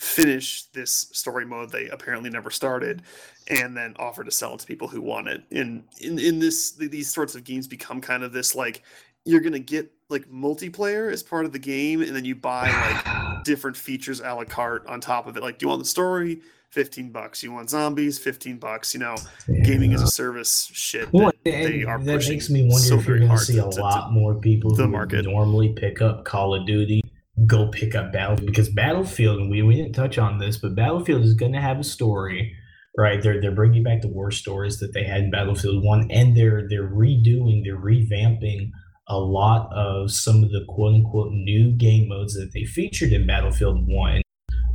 finish this story mode they apparently never started, and then offer to sell it to people who want it. And in in this, these sorts of games become kind of this like you're gonna get. Like multiplayer as part of the game, and then you buy like different features a la carte on top of it. Like, do you want the story? fifteen bucks. You want zombies? fifteen bucks. You know, yeah. gaming as a service shit. Well, that they are that pushing makes me wonder so if you're going to see a to, lot to, more people who market. normally pick up Call of Duty go pick up Battlefield because Battlefield, and we, we didn't touch on this, but Battlefield is going to have a story. Right, they're they're bringing back the war stories that they had in Battlefield One, and they're they're redoing, they're revamping. A lot of some of the quote-unquote new game modes that they featured in Battlefield one,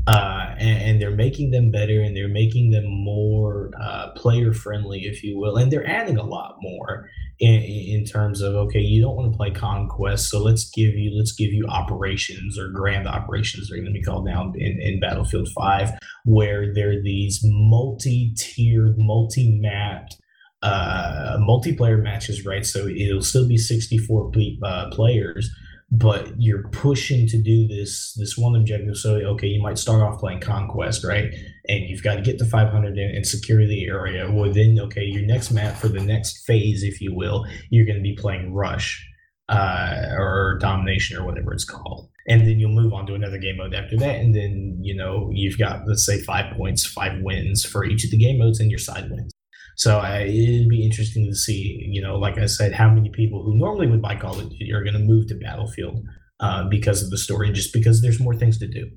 uh, and, and they're making them better, and they're making them more uh, player-friendly, if you will, and they're adding a lot more in, in terms of, okay, you don't want to play Conquest, so let's give you let's give you Operations, or Grand Operations, they're going to be called now in, in Battlefield five, where they're these multi-tiered, multi-mapped, uh multiplayer matches, right? So it'll still be sixty-four uh, players, but you're pushing to do this this one objective. So okay, you might start off playing Conquest, right, and you've got to get to five hundred and, and secure the area. Well, then okay, your next map for the next phase, if you will, you're going to be playing Rush uh or Domination or whatever it's called, and then you'll move on to another game mode after that. And then, you know, you've got, let's say, five points five wins for each of the game modes, and your side wins. So uh, it'd be interesting to see, you know, like I said, how many people who normally would buy Call of Duty are going to move to Battlefield uh, because of the story, just because there's more things to do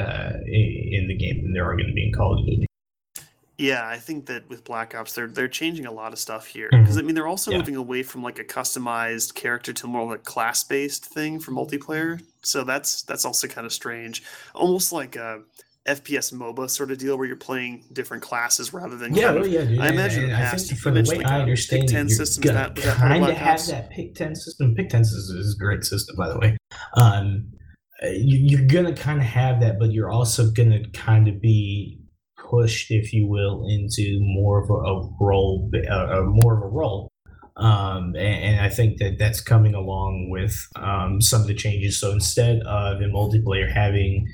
uh, in the game than there are going to be in Call of Duty. Yeah, I think that with Black Ops, they're they're changing a lot of stuff here. Because, I mean, they're also yeah. moving away from, like, a customized character to more of a class-based thing for multiplayer. So that's that's also kind of strange. Almost like a F P S MOBA sort of deal where you're playing different classes rather than yeah, kind of, yeah, dude, I imagine yeah, I think from the way like I understand it, you're gonna kind of have that pick ten system. Pick ten system is a great system, by the way. Um, you, you're gonna kind of have that, but you're also gonna kind of be pushed, if you will, into more of a, a role, a, a more of a role. Um, and, and I think that that's coming along with um, some of the changes. So instead of in multiplayer having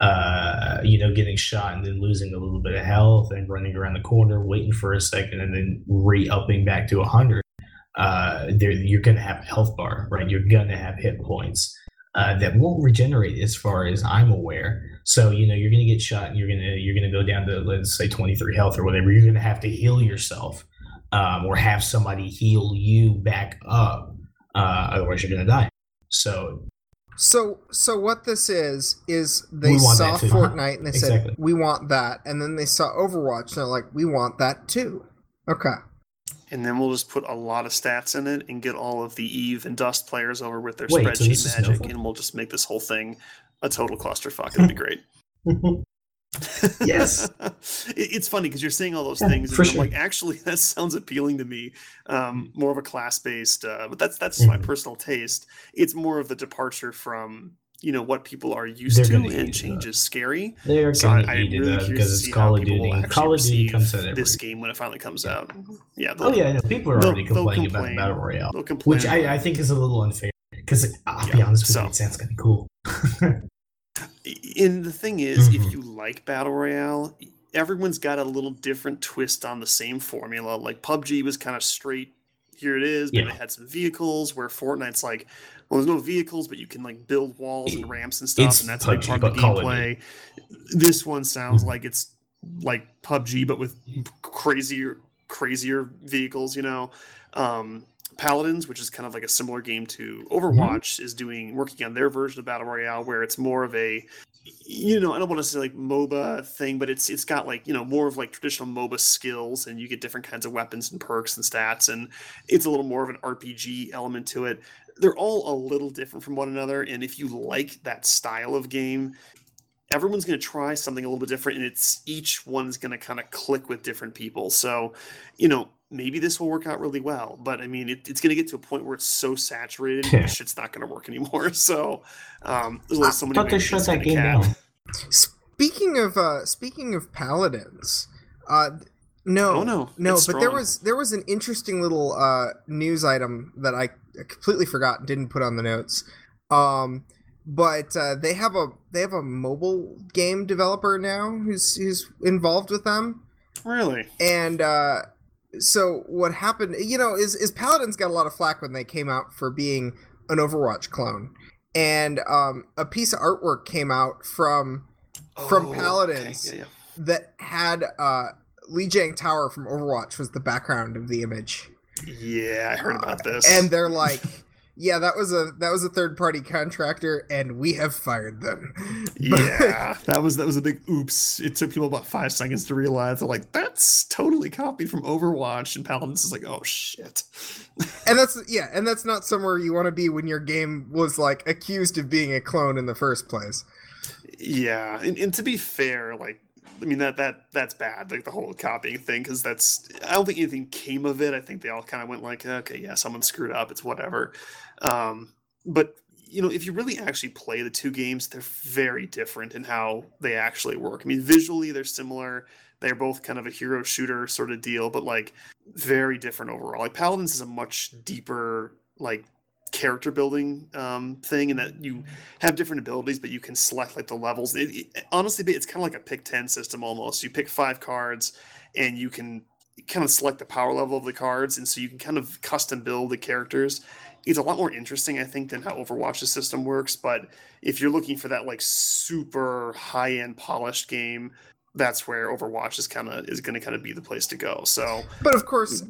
Uh, you know, getting shot and then losing a little bit of health and running around the corner, waiting for a second, and then re-upping back to one hundred. Uh, there, you're going to have a health bar, right? You're going to have hit points uh, that won't regenerate, as far as I'm aware. So, you know, you're going to get shot, and you're going to you're going to go down to, let's say, twenty-three health or whatever. You're going to have to heal yourself um, or have somebody heal you back up. Uh, otherwise, you're going to die. So. So, so what this is is they saw too, Fortnite huh? and they exactly. said we want that, and then they saw Overwatch and they're like, we want that too. Okay. And then we'll just put a lot of stats in it and get all of the Eve and Dust players over with their Wait, spreadsheet so magic, no and we'll just make this whole thing a total clusterfuck. It'd be great. Yes, it's funny because you're saying all those yeah, things, and I'm sure. like, actually, that sounds appealing to me. Um, more of a class-based, uh, but that's that's mm-hmm. my personal taste. It's more of the departure from you know, what people are used They're to, and change is scary. They're so going to eat really it up because it's Call of Duty. Call of Duty comes out every this week. Game when it finally comes out. Yeah. Oh yeah, no, people are already complaining complain. about Battle Royale, which I, I think is a little unfair. Because I'll yeah, be honest with so. you, it sounds kind of cool. And the thing is, mm-hmm. if you like Battle Royale, everyone's got a little different twist on the same formula. Like P U B G was kind of straight. Here it is, but yeah. it had some vehicles. Where Fortnite's like, well, there's no vehicles, but you can like build walls and ramps and stuff, it's and that's P U B G, like part of the gameplay. This one sounds mm-hmm. like it's like P U B G, but with crazier, crazier vehicles. You know, um, Paladins, which is kind of like a similar game to Overwatch, mm-hmm. is doing working on their version of Battle Royale, where it's more of a, you know, I don't want to say like MOBA thing, but it's it's got like, you know, more of like traditional MOBA skills, and you get different kinds of weapons and perks and stats, and it's a little more of an R P G element to it. They're all a little different from one another, and if you like that style of game, everyone's going to try something a little bit different, and it's each one's going to kind of click with different people. So, you know, maybe this will work out really well, but I mean, it, it's going to get to a point where it's so saturated, yeah. shit's not going to work anymore. So, um, there's like so many. Thought they shut that game down. Speaking of uh, speaking of Paladins, uh, no, oh, no, no, it's but strong. there was there was an interesting little uh, news item that I completely forgot and didn't put on the notes. Um, but uh, they have a they have a mobile game developer now who's who's involved with them. Really, and. Uh, So what happened, you know, is, is Paladins got a lot of flack when they came out for being an Overwatch clone. And um, a piece of artwork came out from from oh, Paladins okay. yeah, yeah. that had uh, Li Jiang Tower from Overwatch was the background of the image. Yeah, I heard about uh, this. And they're like, yeah, that was a that was a third party contractor, and we have fired them. Yeah, that was that was a big oops. It took people about five seconds to realize they're like, that's totally copied from Overwatch, and Paladins is like, oh shit. And that's yeah, and that's not somewhere you want to be when your game was like accused of being a clone in the first place. Yeah, and, and to be fair, like I mean that that that's bad, like the whole copying thing, because that's I don't think anything came of it. I think they all kind of went like, okay, yeah, someone screwed up, it's whatever. Um, but you know, if you really actually play the two games, they're very different in how they actually work. I mean, visually they're similar. They're both kind of a hero shooter sort of deal, but like very different overall. Like Paladins is a much deeper like character building um, thing, and that you have different abilities, but you can select like the levels. It, it, honestly, it's kind of like a pick ten system almost. You pick five cards, and you can kind of select the power level of the cards, and so you can kind of custom build the characters. It's a lot more interesting, I think, than how Overwatch's system works. But if you're looking for that like super high-end polished game, that's where Overwatch is kind of is going to kind of be the place to go. So, but of course,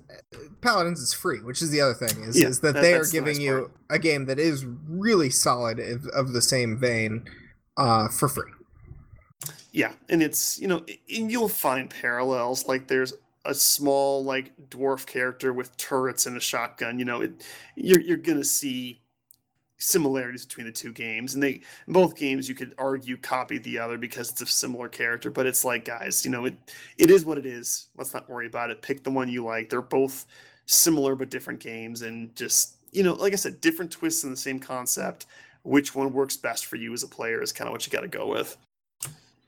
Paladins is free, which is the other thing is, yeah, is that, that they are giving nice you part. a game that is really solid of, of the same vein uh, for free. Yeah, and it's you know and you'll find parallels. Like there's a small like dwarf character with turrets and a shotgun, you know, it, you're you're going to see similarities between the two games, and they both games you could argue copy the other because it's a similar character, but it's like, guys, you know, it it is what it is. Let's not worry about it. Pick the one you like. They're both similar but different games, and just, you know, like I said, different twists in the same concept. Which one works best for you as a player is kind of what you got to go with.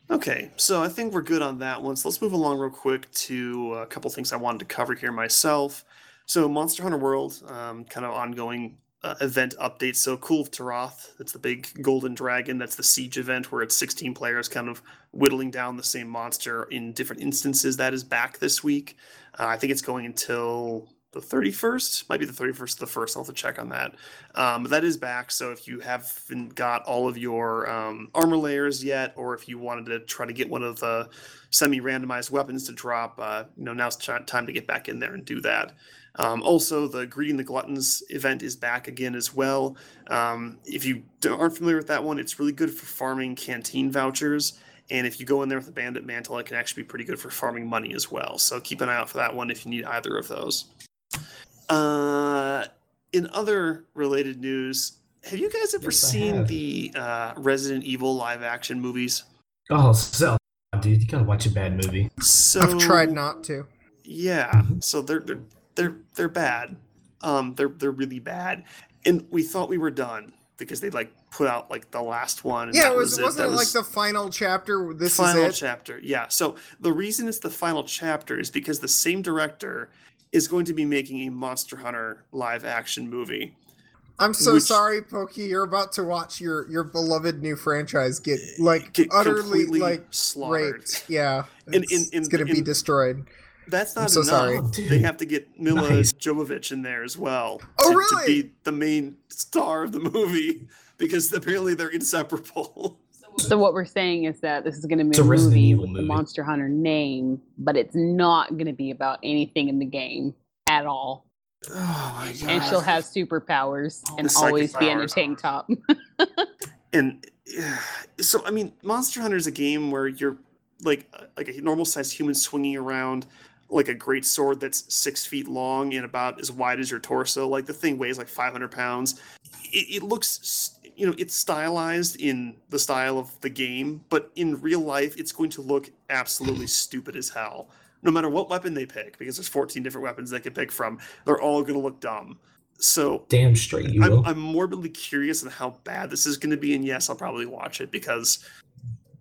Okay, so I think we're good on that one. So let's move along real quick to a couple things I wanted to cover here myself. So Monster Hunter World, um, kind of ongoing uh, event update. So Kul of Tiroth, that's the big golden dragon. That's the siege event where it's sixteen players kind of whittling down the same monster in different instances. That is back this week. Uh, I think it's going until the thirty-first. Might be the thirty-first of the first. I'll have to check on that. Um, that is back, so if you haven't got all of your um, armor layers yet, or if you wanted to try to get one of the semi-randomized weapons to drop, uh, you know, now's time to get back in there and do that. Um, also, the Greeting the Gluttons event is back again as well. Um, if you aren't familiar with that one, it's really good for farming canteen vouchers. And if you go in there with a bandit mantle, it can actually be pretty good for farming money as well. So keep an eye out for that one if you need either of those. Uh, in other related news, have you guys ever yes, seen the uh, Resident Evil live action movies? Oh, so, dude, you gotta watch a bad movie. So, I've tried not to. Yeah, mm-hmm. so they're they're they're they're bad. Um, they're they're really bad, and we thought we were done. because they like put out like the last one. And yeah, it was, was wasn't it, it was like the final chapter? This final is final chapter. Yeah. So the reason it's the final chapter is because the same director is going to be making a Monster Hunter live action movie. I'm so which, sorry, Pokey. You're about to watch your, your beloved new franchise get like get utterly like slaughtered. Raped. Yeah, and, it's, and, and, it's going to be destroyed. That's not I'm so enough. Sorry. They have to get Mila nice. Jovovich in there as well. Oh, to, really? To be the main star of the movie because apparently they're inseparable. So what we're saying is that this is going to be a movie with movie. the Monster Hunter name, but it's not going to be about anything in the game at all. Oh my God. And she'll have superpowers oh, and always be in a tank top. And yeah, so I mean, Monster Hunter is a game where you're like like a normal sized human swinging around like a great sword that's six feet long and about as wide as your torso. Like the thing weighs like five hundred pounds. It, it looks, you know, it's stylized in the style of the game, but in real life, it's going to look absolutely stupid as hell. No matter what weapon they pick, because there's fourteen different weapons they can pick from, they're all going to look dumb. So damn straight, you I'm, will. I'm morbidly curious on how bad this is going to be, and yes, I'll probably watch it because,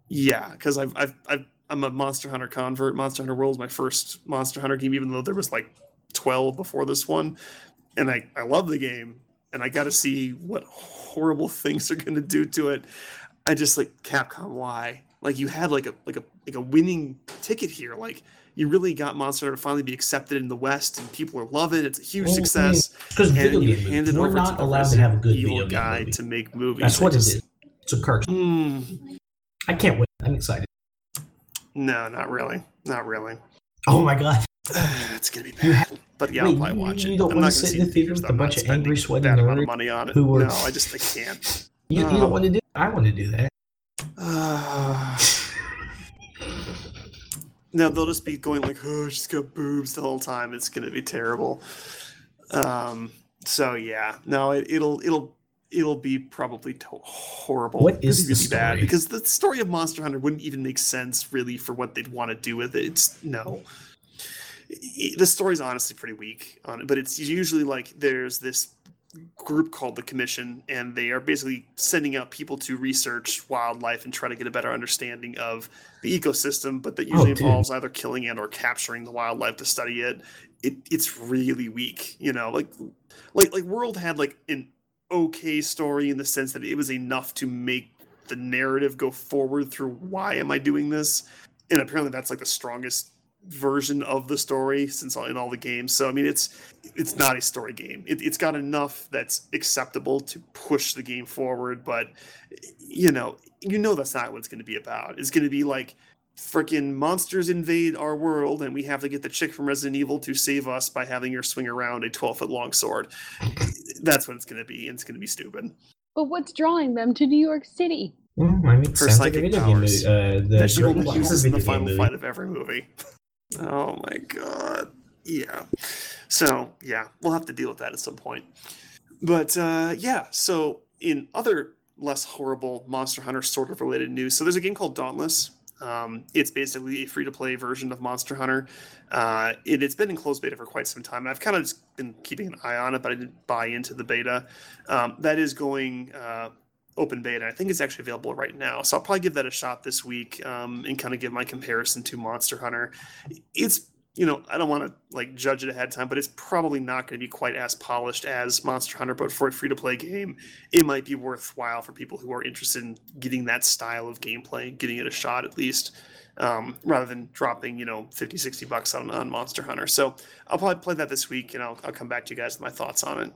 yeah, because I've, I've, I've, I'm a Monster Hunter convert. Monster Hunter World is my first Monster Hunter game, even though there was like twelve before this one, and I, I love the game, and I got to see what horrible things are going to do to it. I just like Capcom, why? Like you had like a like a like a winning ticket here, like. You really got Monster Hunter to finally be accepted in the West, and people are loving it. It's a huge well, success. Because video game movies, we're not allowed to have a good video guy movie. To make movies. That's what just, it is. It's a curse. Mm. I can't wait. I'm excited. No, not really. Not really. Oh my God, it's gonna be bad. Have, but yeah, wait, I'll probably watch you, you it. Don't I'm want not to sit in the theater with a bunch of angry, sweaty that amount of money on it. Were, no, I just I can't. You, um, you don't want to do. I want to do that. Uh, No, they'll just be going like, oh, she's got boobs the whole time. It's gonna be terrible. Um, so yeah, no, it, it'll it'll it'll be probably to- horrible. What is really the story? Bad because the story of Monster Hunter wouldn't even make sense really for what they'd want to do with it. It's, no, it, the story's honestly pretty weak on it, but it's usually like there's this group called the Commission, and they are basically sending out people to research wildlife and try to get a better understanding of the ecosystem, but that usually oh, involves either killing and or capturing the wildlife to study it. It it's really weak, you know, like like like World had like an okay story in the sense that it was enough to make the narrative go forward through why am I doing this, and apparently that's like the strongest version of the story since all in all the games. So I mean, it's it's not a story game. It, it's got enough that's acceptable to push the game forward, but you know, you know that's not what it's going to be about. It's going to be like freaking monsters invade our world, and we have to get the chick from Resident Evil to save us by having her swing around a twelve foot long sword. That's what it's going to be, and it's going to be stupid. But what's drawing them to New York City? Mm, I mean, her psychic powers that she only uses in the final fight of every movie. Oh my God. Yeah. So, yeah, we'll have to deal with that at some point. But, uh, yeah, so in other less horrible Monster Hunter sort of related news, so there's a game called Dauntless. Um, it's basically a free-to-play version of Monster Hunter. Uh, it, it's been in closed beta for quite some time, and I've kind of just been keeping an eye on it, but I didn't buy into the beta. Um, that is going... Uh, open beta. I think it's actually available right now. So I'll probably give that a shot this week um, and kind of give my comparison to Monster Hunter. It's, you know, I don't want to like judge it ahead of time, but it's probably not going to be quite as polished as Monster Hunter, but for a free-to-play game, it might be worthwhile for people who are interested in getting that style of gameplay, getting it a shot at least, um, rather than dropping, you know, fifty, sixty bucks on, on Monster Hunter. So I'll probably play that this week, and I'll, I'll come back to you guys with my thoughts on it.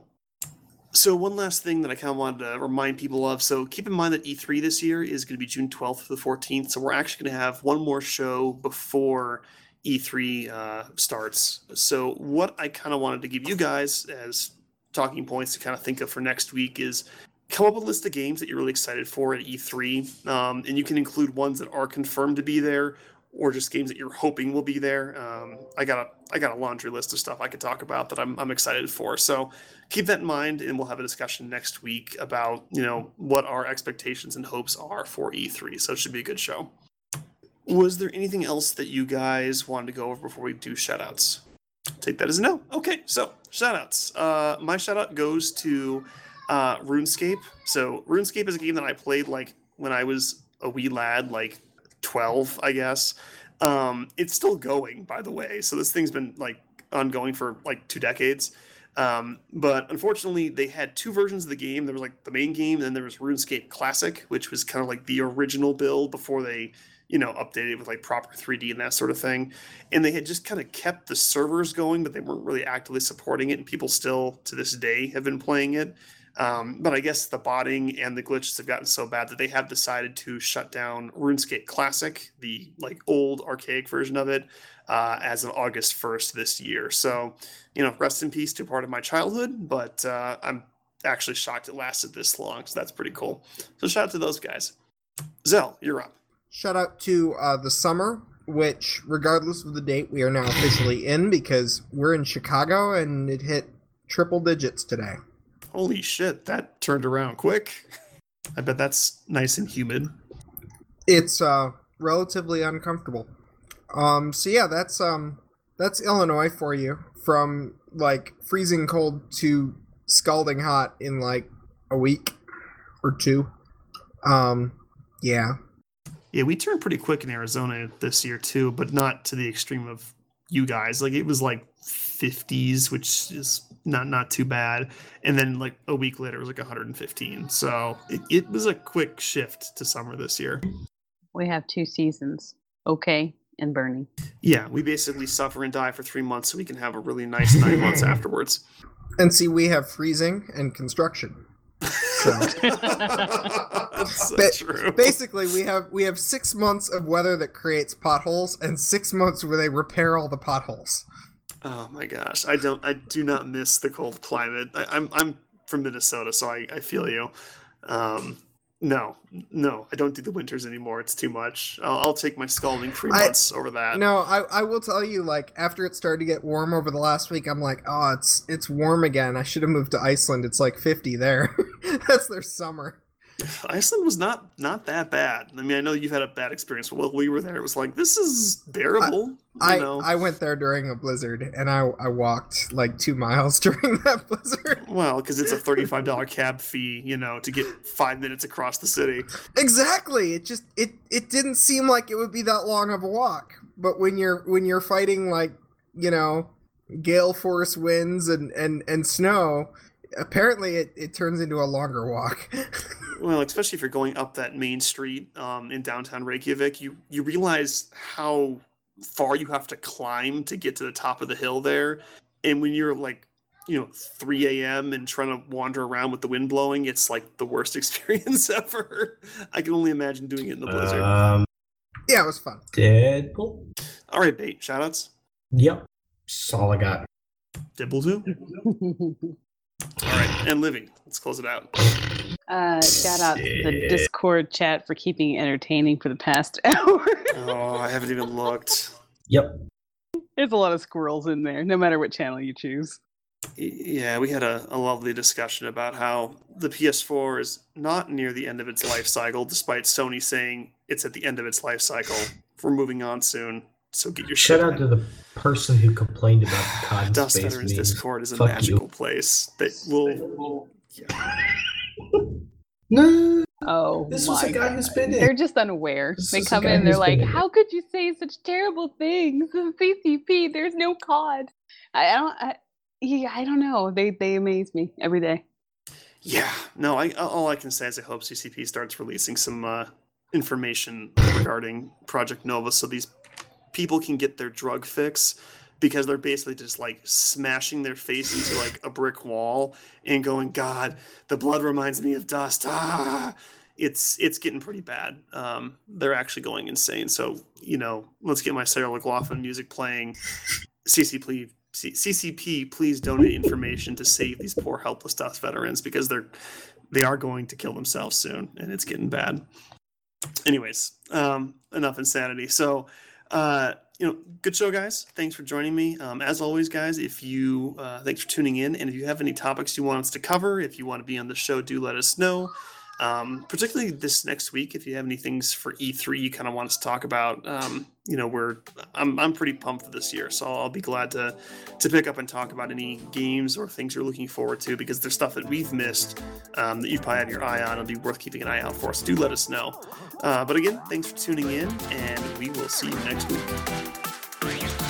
So one last thing that I kind of wanted to remind people of. So keep in mind that E three this year is going to be June twelfth to the fourteenth. So we're actually going to have one more show before E three uh, starts. So what I kind of wanted to give you guys as talking points to kind of think of for next week is come up with a list of games that you're really excited for at E three. Um, and you can include ones that are confirmed to be there or just games that you're hoping will be there. Um, I got a, I got a laundry list of stuff I could talk about that I'm I'm excited for. So keep that in mind, and we'll have a discussion next week about, you know, what our expectations and hopes are for E three. So it should be a good show. Was there anything else that you guys wanted to go over before we do shout-outs? Take that as a no. Okay, so shout-outs. Uh, my shout-out goes to uh, RuneScape. So RuneScape is a game that I played like when I was a wee lad, like twelve, I guess. Um, it's still going, by the way. So this thing's been like ongoing for like two decades. Um, but unfortunately, they had two versions of the game. There was like the main game, and then there was RuneScape Classic, which was kind of like the original build before they, you know, updated it with like proper three D and that sort of thing. And they had just kind of kept the servers going, but they weren't really actively supporting it. And people still to this day have been playing it. Um, but I guess the botting and the glitches have gotten so bad that they have decided to shut down RuneScape Classic, the like old archaic version of it, uh, as of August first this year. So, you know, rest in peace to part of my childhood, but uh, I'm actually shocked it lasted this long. So that's pretty cool. So shout out to those guys. Zell, you're up. Shout out to uh, the summer, which regardless of the date, we are now officially in because we're in Chicago and it hit triple digits today. Holy shit, that turned around quick. I bet that's nice and humid. It's uh, relatively uncomfortable. Um, so yeah, that's um, that's Illinois for you. From like freezing cold to scalding hot in like a week or two. Um, yeah. Yeah, we turned pretty quick in Arizona this year too, but not to the extreme of you guys. Like it was like fifties, which is not not too bad, and then like a week later it was like one hundred fifteen. So it, it was a quick shift to summer this year. We have two seasons, okay and burning. Yeah, we basically suffer and die for three months, so we can have a really nice nine months afterwards. And see, we have freezing and construction, so. That's so ba- true. Basically we have we have six months of weather that creates potholes and six months where they repair all the potholes. Oh my gosh, I don't, I do not miss the cold climate. I, I'm, I'm from Minnesota, so I, I feel you. Um, no, no, I don't do the winters anymore. It's too much. I'll, I'll take my scalding three months I, over that. No, I, I will tell you, like after it started to get warm over the last week, I'm like, oh, it's, it's warm again. I should have moved to Iceland. It's like fifty there. That's their summer. Iceland was not not that bad. I mean, I know you've had a bad experience. While we were there, it was like, this is bearable. I, you know? I, I went there during a blizzard, and I, I walked like two miles during that blizzard. Well, because it's a thirty-five dollars cab fee, you know, to get five minutes across the city. Exactly. It just it it didn't seem like it would be that long of a walk. But when you're when you're fighting like, you know, gale force winds and, and, and snow, apparently it, it turns into a longer walk. Well, especially if you're going up that main street um, in downtown Reykjavik, you, you realize how far you have to climb to get to the top of the hill there. And when you're like, you know, three a.m. and trying to wander around with the wind blowing, it's like the worst experience ever. I can only imagine doing it in the blizzard. Um, yeah, it was fun. Deadpool. All right, Bait. Shoutouts? Yep. That's all I got. Deadpool two? All right. And Livy, let's close it out. Uh, shout out to the Discord chat for keeping it entertaining for the past hour. Oh, I haven't even looked. Yep. There's a lot of squirrels in there, no matter what channel you choose. Yeah, we had a, a lovely discussion about how the P S four is not near the end of its life cycle, despite Sony saying it's at the end of its life cycle. We're moving on soon, so get your shout shit out in. To the person who complained about the con Dust space Veterans means. Discord is a Fuck magical you. Place that will... Yeah. No. Oh, this was a guy who's been in. They're just unaware. This they come in and they're like, "How could you say such terrible things? This is C C P. There's no C O D." I, I don't. I, yeah, I don't know. They they amaze me every day. Yeah. No. I all I can say is I hope C C P starts releasing some uh, information regarding Project Nova, so these people can get their drug fix. Because they're basically just like smashing their face into like a brick wall and going, "God, the blood reminds me of dust." Ah, it's it's getting pretty bad. Um, they're actually going insane. So you know, let's get my Sarah McLaughlin music playing. C C P, C C P, please donate information to save these poor helpless dust veterans because they're they are going to kill themselves soon, and it's getting bad. Anyways, um, enough insanity. So. Uh, You know, good show, guys. Thanks for joining me. Um, as always, guys, if you uh, thanks for tuning in. And if you have any topics you want us to cover, if you want to be on the show, do let us know. Um, particularly this next week, if you have any things for E three you kind of want us to talk about, um, you know, we're I'm I'm pretty pumped for this year, so I'll be glad to to pick up and talk about any games or things you're looking forward to, because there's stuff that we've missed um, that you probably have your eye on. It'll be worth keeping an eye out for, so do let us know. Uh, but again, thanks for tuning in, and we will see you next week.